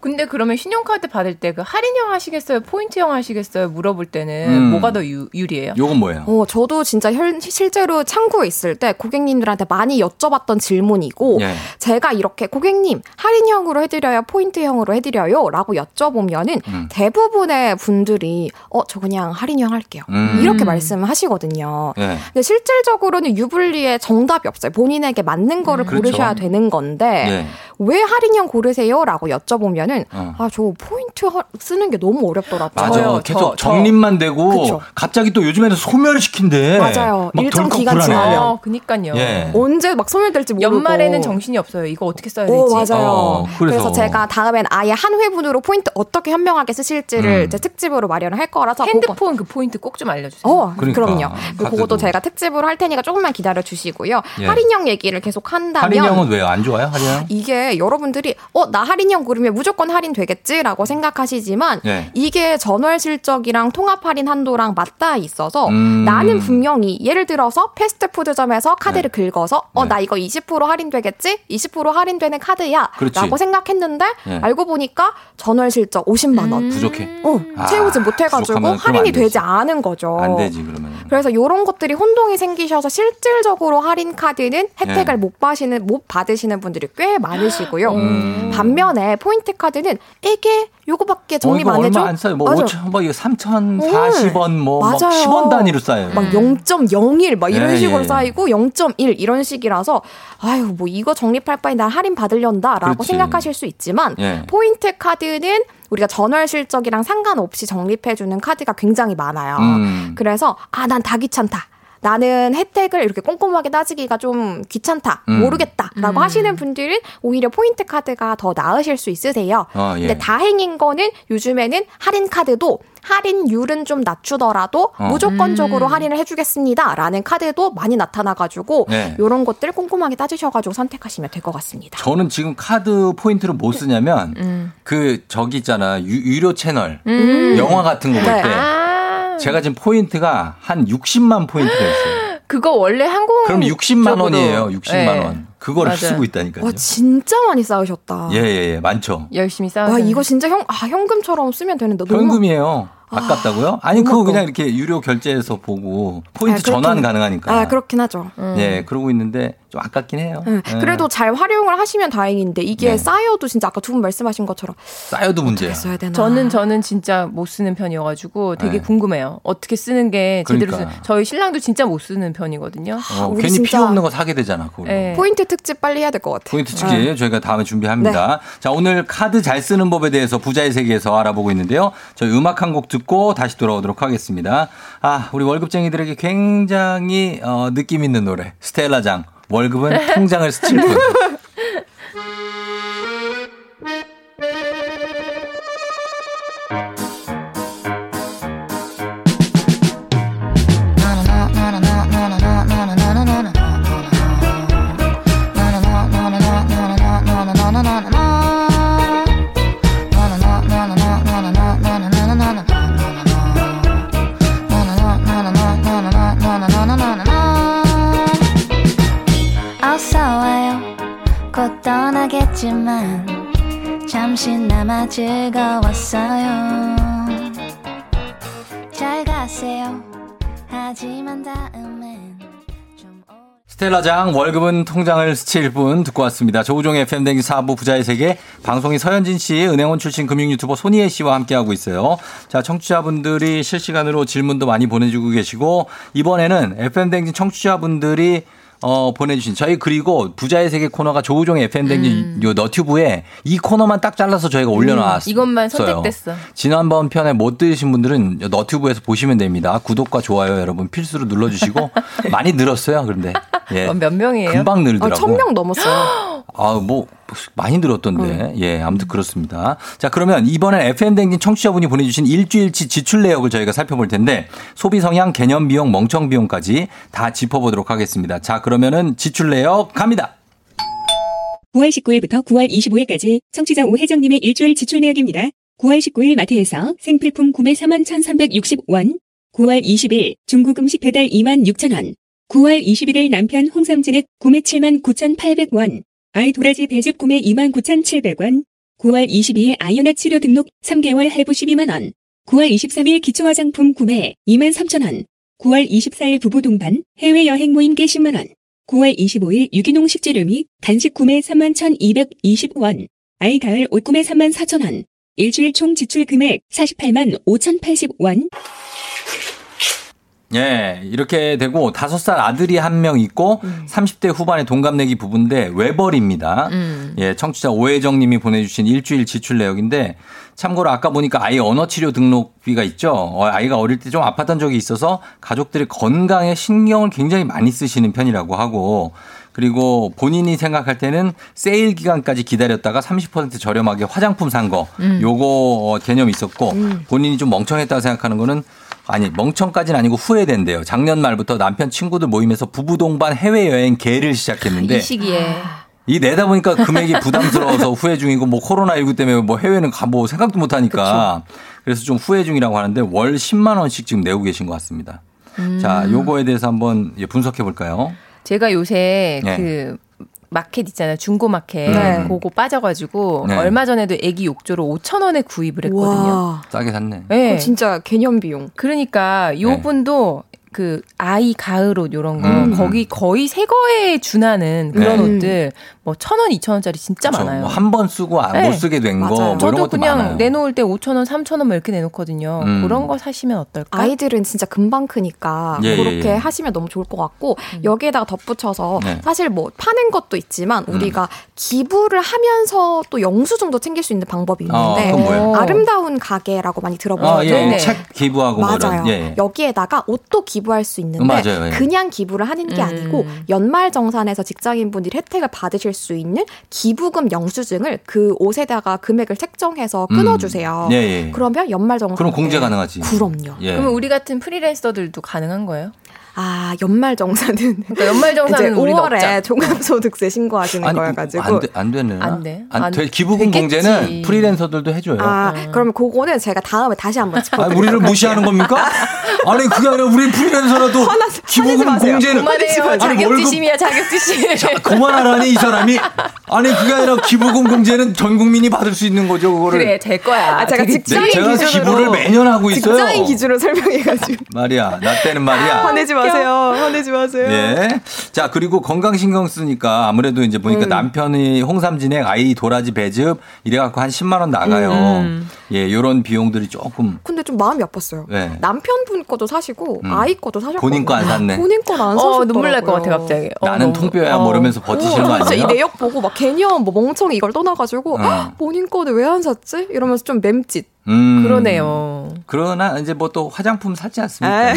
근데 그러면 신용카드 받을 때 그 할인형 하시겠어요? 포인트형 하시겠어요? 물어볼 때는 뭐가 더 유리해요? 요건 뭐예요? 저도 진짜 실제로 창구에 있을 때 고객님들한테 많이 여쭤봤던 질문이고 예. 제가 이렇게 고객님 할인형으로 해드려요? 포인트형으로 해드려요? 라고 여쭤보면은 대부분의 분들이 저 그냥 할인형 할게요. 이렇게 말씀하시거든요. 예. 근데 실질적으로는 유불리의 정답이 없어요. 본인에게 맞는 거를 고르셔야 그렇죠. 되는 건데 예. 왜 할인형 고르세요? 라고 여쭤보면은 저 포인트 쓰는 게 너무 어렵더라고요. 맞아요. 계속 적립만 되고 그쵸. 갑자기 또 요즘에는 소멸을 시킨대. 맞아요. 일정 기간 지나면. 그러니까요. 예. 언제 막 소멸될지 모르고. 연말에는 정신이 없어요. 이거 어떻게 써야 될지. 맞아요. 그래서 제가 다음엔 아예 한 회분으로 포인트 어떻게 현명하게 쓰실지를 제 특집으로 마련을 할 거라서 핸드폰 그 포인트 꼭 좀 알려주세요. 그러니까. 그럼요. 그것도 제가 특집으로 할 테니까 조금만 기다려주시고요. 예. 할인형 얘기를 계속 한다면. 할인형은 왜요? 안 좋아요? 할인형? 이게 여러분들이 나 할인형 고르면 무조건 할인 되겠지라고 생각하시지만 예. 이게 전월 실적이랑 통합 할인 한도랑 맞닿아 있어서 나는 분명히 예를 들어서 패스트푸드점에서 카드를 네. 긁어서 네. 나 이거 20% 할인되겠지? 20% 할인되는 카드야 그렇지. 라고 생각했는데 네. 알고 보니까 전월 실적 50만 원 부족해. 채우지 못해가지고 할인이 되지 않은 거죠. 안 되지 그러면. 그래서 이런 것들이 혼동이 생기셔서 실질적으로 할인 카드는 혜택을 네. 못 받으시는 분들이 꽤 많으시고요. 반면에 포인트 카드는 이게 요거밖에 적립 안 해줘. 얼마 안 싸요. 뭐 5천, 뭐 3,040원, 뭐 10원 단위로 싸요. 막 0.01 막 이런 식으로 쌓이고 0.1 이런 식이라서 아유 뭐 이거 적립할 바에 난 할인 받으려는다라고 그렇지. 생각하실 수 있지만 예. 포인트 카드는 우리가 전월 실적이랑 상관없이 적립해주는 카드가 굉장히 많아요. 그래서 난 다 귀찮다. 나는 혜택을 이렇게 꼼꼼하게 따지기가 좀 귀찮다, 모르겠다라고 하시는 분들은 오히려 포인트 카드가 더 나으실 수 있으세요. 예. 근데 다행인 거는 요즘에는 할인 카드도 할인율은 좀 낮추더라도 무조건적으로 할인을 해주겠습니다라는 카드도 많이 나타나가지고 이런 것들 꼼꼼하게 따지셔가지고 선택하시면 될 것 같습니다. 저는 지금 카드 포인트를 뭐 쓰냐면 그 저기 있잖아 유료 채널 영화 같은 거 볼 때. 네. 제가 지금 포인트가 한 60만 포인트가 있어요. 그거 원래 항공 그럼 60만 원이에요. 60만 네. 원. 그거를 맞아요. 쓰고 있다니까요. 와 진짜 많이 쌓으셨다. 예, 많죠. 열심히 쌓으셨네. 와 이거 진짜 현금처럼 쓰면 되는데 너무 현금이에요. 아깝다고요? 아니 그거 그냥 이렇게 유료 결제해서 보고 포인트 전환 가능하니까. 그렇긴 하죠. 예, 그러고 있는데 좀 아깝긴 해요. 예. 그래도 잘 활용을 하시면 다행인데 이게 쌓여도 진짜 아까 두 분 말씀하신 것처럼 쌓여도 문제예요. 저는 진짜 못 쓰는 편이어가지고 되게 궁금해요. 어떻게 쓰는 게 제대로 쓰는. 저희 신랑도 진짜 못 쓰는 편이거든요. 괜히 진짜 필요 없는 거 사게 되잖아. 포인트 특집 빨리 해야 될 것 같아요. 포인트 특집 저희가 다음에 준비합니다. 네. 자 오늘 카드 잘 쓰는 법에 대해서 부자의 세계에서 알아보고 있는데요. 저희 음악 한 곡 듣고 다시 돌아오도록 하겠습니다. 우리 월급쟁이들에게 굉장히 느낌 있는 노래 스텔라장 월급은 통장을 스칠 뿐. 떠나겠지만 잠시나마 즐거웠어요. 잘 가세요. 하지만 다음엔 좀 스텔라장 월급은 통장을 스칠 뿐 듣고 왔습니다. 조우종 FM 댕기 4부 부자의 세계 방송이 서현진 씨, 은행원 출신 금융 유튜버 손희애 씨와 함께하고 있어요. 자, 청취자분들이 실시간으로 질문도 많이 보내주고 계시고 이번에는 FM 댕기 청취자분들이 보내주신 저희 그리고 부자의 세계 코너가 조우종 FM댕진 요 너튜브에 이 코너만 딱 잘라서 저희가 올려놨어요. 이것만 선택됐어. 지난번 편에 못 들으신 분들은 너튜브에서 보시면 됩니다. 구독과 좋아요 여러분 필수로 눌러주시고 많이 늘었어요. 그런데 예. 몇 명이에요? 금방 늘더라고. 1,000명 넘었어요. 아, 뭐 많이 늘었던데. 예, 아무튼 그렇습니다. 자, 그러면 이번엔 FM댕진 청취자분이 보내주신 일주일치 지출 내역을 저희가 살펴볼 텐데 소비 성향, 개념 비용, 멍청 비용까지 다 짚어보도록 하겠습니다. 자, 그러면은 지출 내역 갑니다. 9월 19일부터 9월 25일까지 청취자 오혜정님의 일주일 지출 내역입니다. 9월 19일 마트에서 생필품 구매 41,360원, 9월 20일 중국 음식 배달 26,000원, 9월 21일 남편 홍삼진액 구매 79,800원, 아이 도라지 배즙 구매 29,700원, 9월 22일 아연화 치료 등록 3개월 할부 120,000원, 9월 23일 기초화장품 구매 23,000원, 9월 24일 부부 동반 해외여행 모임계 100,000원, 9월 25일 유기농 식재료 및 간식 구매 31,220원, 아이 가을 옷 구매 34,000원, 일주일 총 지출 금액 485,080원. 예, 이렇게 되고 5살 아들이 한 명 있고 30대 후반의 동갑내기 부부인데 외벌입니다. 예, 청취자 오혜정 님이 보내주신 일주일 지출 내역인데 참고로 아까 보니까 아이 언어치료 등록비가 있죠. 아이가 어릴 때 좀 아팠던 적이 있어서 가족들이 건강에 신경을 굉장히 많이 쓰시는 편이라고 하고 그리고 본인이 생각할 때는 세일 기간까지 기다렸다가 30% 저렴하게 화장품 산 거 요거 개념이 있었고 본인이 좀 멍청했다고 생각하는 거는 아니 멍청까지는 아니고 후회된대요. 작년 말부터 남편 친구들 모임에서 부부 동반 해외여행 계획을 시작했는데 이 시기에 이 내다 보니까 금액이 부담스러워서 후회 중이고 뭐 코로나19 때문에 뭐 해외는 가뭐 생각도 못 하니까 그쵸. 그래서 좀 후회 중이라고 하는데 월 10만 원씩 지금 내고 계신 것 같습니다. 자, 요거에 대해서 한번 분석해 볼까요? 제가 요새 네. 그 마켓 있잖아요. 중고마켓. 그거 빠져가지고 네. 얼마 전에도 애기 욕조를 5,000원에 구입을 했거든요. 와. 싸게 샀네. 네. 진짜 개념 비용. 그러니까 요 분도 네. 그 아이 가을 옷 이런 거 거기 거의 새 거에 준하는 그런 네. 옷들 뭐 1,000원, 2,000원짜리 진짜 그렇죠. 많아요. 뭐 한 번 쓰고 네. 못 쓰게 된 거 뭐 이런 것도 그냥 많아요. 내놓을 때 5,000원, 3,000원 이렇게 내놓거든요. 그런 거 사시면 어떨까? 아이들은 진짜 금방 크니까 예, 그렇게 예. 하시면 너무 좋을 것 같고 여기에다가 덧붙여서 네. 사실 뭐 파는 것도 있지만 우리가 기부를 하면서 또 영수증도 챙길 수 있는 방법이 있는데 아름다운 가게라고 많이 들어보셨죠? 예, 네. 책 기부하고 맞아요. 뭐 이런. 예. 여기에다가 옷도 기부할 수 있는데 맞아요, 예. 그냥 기부를 하는 게 아니고 연말정산에서 직장인분들이 혜택을 받으실 수 있는 기부금 영수증을 그 옷에다가 금액을 책정해서 끊어주세요. 예, 예. 그러면 연말정산 그럼 공제 가능하지. 그럼요. 예. 그러면 우리 같은 프리랜서들도 가능한 거예요? 아, 연말정산은. 그러니까 연말정산은 5월에 종합소득세 신고하시는 거여가지고. 안 되네. 안 돼. 안 돼. 기부금 되겠지. 공제는 프리랜서들도 해줘요. 아, 그럼 그거는 제가 다음에 다시 한번 짚어드릴게요. 아니, 우리를 무시하는 겁니까? 아니, 그게 아니라 우리 프리랜서라도 기부금 공제는. 그만해요. 자격지심이야, 자격지심. 자, 그만하라니, 이 사람이. 아니, 그게 아니라 기부금 공제는 전 국민이 받을 수 있는 거죠, 그거를. 그래, 될 거야. 아, 제가 직장인 기준으로. 제가 기부를 매년 하고 있어요. 직장인 기준으로 설명해가지고. 말이야, 나 때는 말이야. 화내지 마. 화내지 마세요. 예. 자, 그리고 건강 신경 쓰니까 아무래도 이제 보니까 남편이 홍삼진액, 아이 도라지 배즙 이래갖고 한 10만 원 나가요. 예, 요런 비용들이 조금. 근데 좀 마음이 아팠어요. 예. 남편분 거도 사시고 아이 거도 사셨고. 본인 거 안 샀네. 본인 건 안 사셨어. 눈물 날 것 같아 갑자기. 나는 통뼈야 모르면서 버티시는 거 아니에요? 이 내역 보고 막 개념 뭐 멍청이 이걸 떠나가지고 본인 거는 왜 안 샀지? 이러면서 좀 맴짓. 그러네요. 그러나 이제 뭐 또 화장품 사지 않습니까?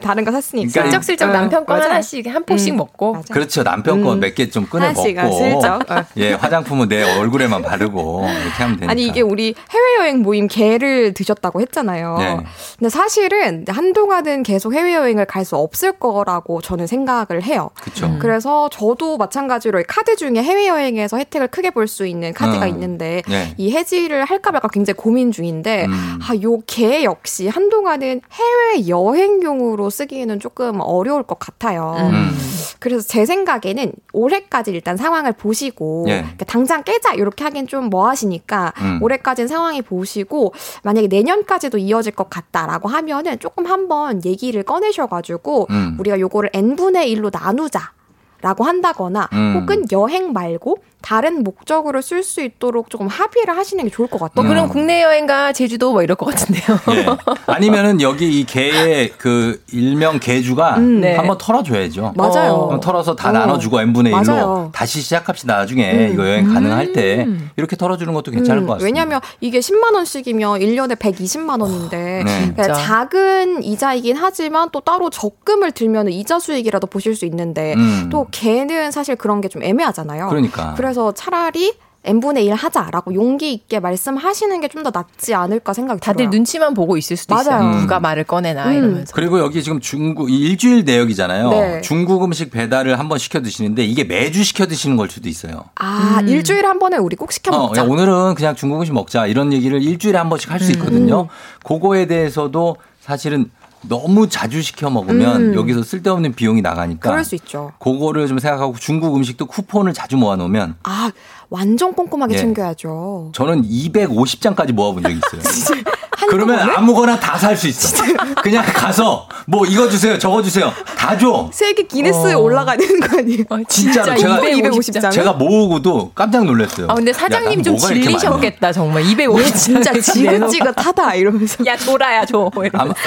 다른 거 샀으니까. 슬쩍슬쩍 남편 거 하나씩 한 폭씩 먹고. 맞아. 그렇죠. 남편 거 몇 개 좀 꺼내 먹고. 예, 화장품은 내 얼굴에만 바르고 이렇게 하면 되니까. 아니 이게 우리 해외여행 모임 개를 드셨다고 했잖아요. 네. 근데 사실은 한동안은 계속 해외여행을 갈 수 없을 거라고 저는 생각을 해요. 그렇죠. 그래서 저도 마찬가지로 카드 중에 해외여행에서 혜택을 크게 볼 수 있는 카드가 있는데 네. 이 해지를 할까 말까 굉장히 고민 중인. 인데 아, 요 개 역시 한동안은 해외 여행용으로 쓰기에는 조금 어려울 것 같아요. 그래서 제 생각에는 올해까지 일단 상황을 보시고 예. 그러니까 당장 깨자 이렇게 하긴 좀 뭐하시니까 올해까지는 상황이 보시고 만약에 내년까지도 이어질 것 같다라고 하면은 조금 한번 얘기를 꺼내셔가지고 우리가 요거를 n분의 1로 나누자. 라고 한다거나 혹은 여행 말고 다른 목적으로 쓸 수 있도록 조금 합의를 하시는 게 좋을 것 같아요. 그럼 국내 여행과 제주도 뭐 이럴 것 같은데요. 네. 아니면은 여기 이 개의 그 일명 개주가 네. 한번 털어줘야죠. 맞아요. 한번 털어서 다 나눠주고 n분의 1로 맞아요. 다시 시작합시다. 나중에 이거 여행 가능할 때 이렇게 털어주는 것도 괜찮을 것 같습니다. 왜냐하면 이게 10만 원씩이면 1년에 120만 원인데 네. 작은 이자이긴 하지만 또 따로 적금을 들면 이자 수익이라도 보실 수 있는데 또 개는 사실 그런 게 좀 애매하잖아요. 그러니까. 그래서 차라리 n분의 1 하자라고 용기 있게 말씀하시는 게 좀 더 낫지 않을까 생각이 다들 들어요. 눈치만 보고 있을 수도 맞아요. 있어요. 누가 말을 꺼내나 이러면서. 그리고 여기 지금 중국 일주일 내역이잖아요. 네. 중국 음식 배달을 한번 시켜 드시는데 이게 매주 시켜 드시는 걸 수도 있어요. 아 일주일에 한 번에 우리 꼭 시켜 먹자. 야, 오늘은 그냥 중국 음식 먹자 이런 얘기를 일주일에 한 번씩 할 수 있거든요. 그거에 대해서도 사실은 너무 자주 시켜 먹으면 여기서 쓸데없는 비용이 나가니까. 그럴 수 있죠. 그거를 좀 생각하고 중국 음식도 쿠폰을 자주 모아놓으면. 아 완전 꼼꼼하게 네. 챙겨야죠. 저는 250장까지 모아본 적이 있어요. 그러면 동안에? 아무거나 다 살 수 있어. 그냥 가서 뭐 이거 주세요 저거 주세요 다 줘. 세계 기네스에 올라가야 되는 거 아니에요? 진짜로 제가 250장 제가 모으고도 깜짝 놀랐어요. 아 근데 사장님 좀 질리셨겠다 정말. 250장 진짜 지긋지긋하다 이러면서 야 줘라야 줘.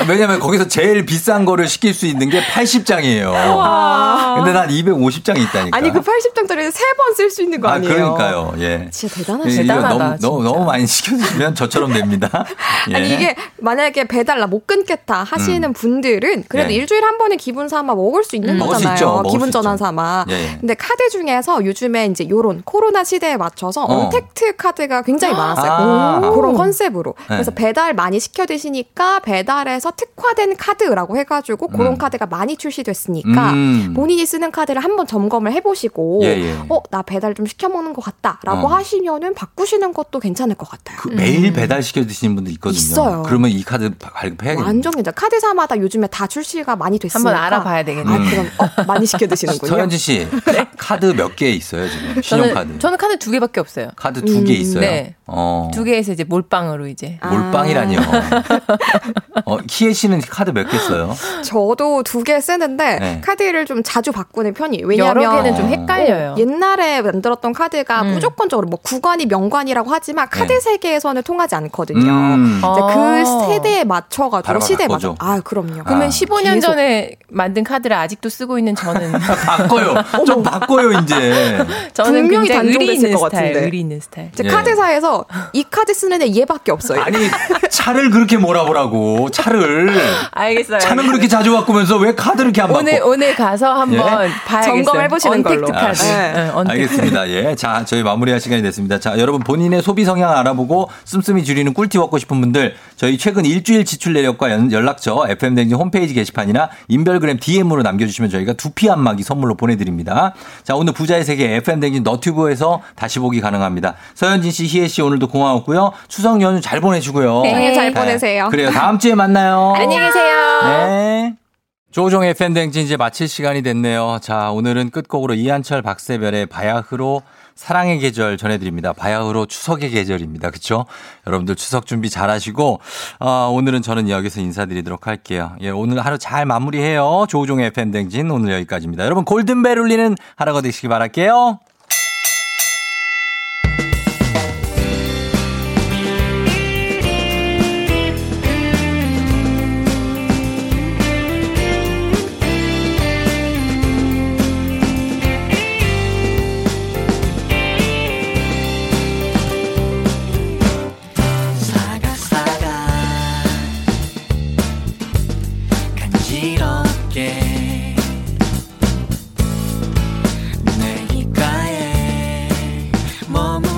왜냐면 거기서 제일 비싼 거를 시킬 수 있는 게 80장이에요. 와. 근데 난 250장이 있다니까. 아니 그 80장짜리 세 번 쓸 수 있는 거 아니에요? 아, 그러니까요. 예. 진짜 대단하다. 너무 많이 시켜주시면 저처럼 됩니다. 예. 아니 이게 만약에 배달 나 못 끊겠다 하시는 분들은 그래도 예. 일주일에 한 번에 기분 삼아 먹을 수 있는 거잖아요. 수 있죠, 기분 전환 삼아. 예. 근데 카드 중에서 요즘에 이제 요런 코로나 시대에 맞춰서 언택트 카드가 굉장히 많았어요. 아. 그런 컨셉으로. 네. 그래서 배달 많이 시켜 드시니까 배달에서 특화된 카드라고 해가지고 그런 카드가 많이 출시됐으니까 본인이 쓰는 카드를 한번 점검을 해보시고 나 배달 좀 시켜 먹는 것 같다라고 하시면은 바꾸시는 것도 괜찮을 것 같아요. 그 매일 배달 시켜 드시는 분들 있거든요. 있어요. 그러면 이 카드 발급해야겠네요. 완전 괜찮아요. 카드사마다 요즘에 다 출시가 많이 됐으니까 한번 알아봐야 되겠네요. 아, 그럼 많이 시켜드시는군요. 서현진 씨 네. 카드 몇 개 있어요 지금? 신용카드. 저는 카드 2개밖에 없어요. 카드 2개 있어요? 네. 2개에서 이제 몰빵으로 이제. 몰빵이라니요. 키에 씨는 카드 몇 개 써요? 저도 2개 쓰는데 네. 카드를 좀 자주 바꾸는 편이에요. 왜냐하면 여러 개는 좀 헷갈려요. 옛날에 만들었던 카드가 무조건적으로 뭐 구관이 명관이라고 하지만 카드 네. 세계에서는 통하지 않거든요. 그 세대에 맞춰가지고 시대에 맞춰. 아 그럼요. 그러면 15년 계속. 전에 만든 카드를 아직도 쓰고 있는 저는 바꿔요. 좀 바꿔요 이제. 저는 분명히 단종됐을 것 같은데. 의리 있는 스타일. 예. 카드사에서 이 카드 쓰는 애 얘밖에 없어요. 아니 차를 그렇게 몰아보라고 차를. 알겠어요. 차는 그렇게 자주 바꾸면서 왜 카드를 이렇게 안 바꿔? 오늘 가서 한번 예? 봐야겠어요. 점검해보시는 걸로. 카드. 네. 알겠습니다. 예. 자 저희 마무리할 시간이 됐습니다. 자 여러분 본인의 소비 성향 알아보고 씀씀이 줄이는 꿀팁 얻고 싶은 분들 저희 최근 일주일 지출 내역과 연락처 FM댕진 홈페이지 게시판이나 인별그램 DM으로 남겨주시면 저희가 두피 안마기 선물로 보내드립니다. 자 오늘 부자의 세계 FM댕진 너튜브에서 다시 보기 가능합니다. 서현진 씨, 희애 씨 오늘도 고마웠고요. 추석 연휴 잘 보내시고요. 네, 잘 보내세요. 네, 그래요. 다음 주에 만나요. 안녕히 계세요. 네. 조우종의 FM댕진 이제 마칠 시간이 됐네요. 자 오늘은 끝곡으로 이한철 박세별의 바야흐로 사랑의 계절 전해드립니다. 바야흐로 추석의 계절입니다. 그렇죠? 여러분들 추석 준비 잘하시고 오늘은 저는 여기서 인사드리도록 할게요. 예, 오늘 하루 잘 마무리해요. 조우종의 FM댕진 오늘 여기까지입니다. 여러분 골든벨 울리는 하루가 되시기 바랄게요. Mom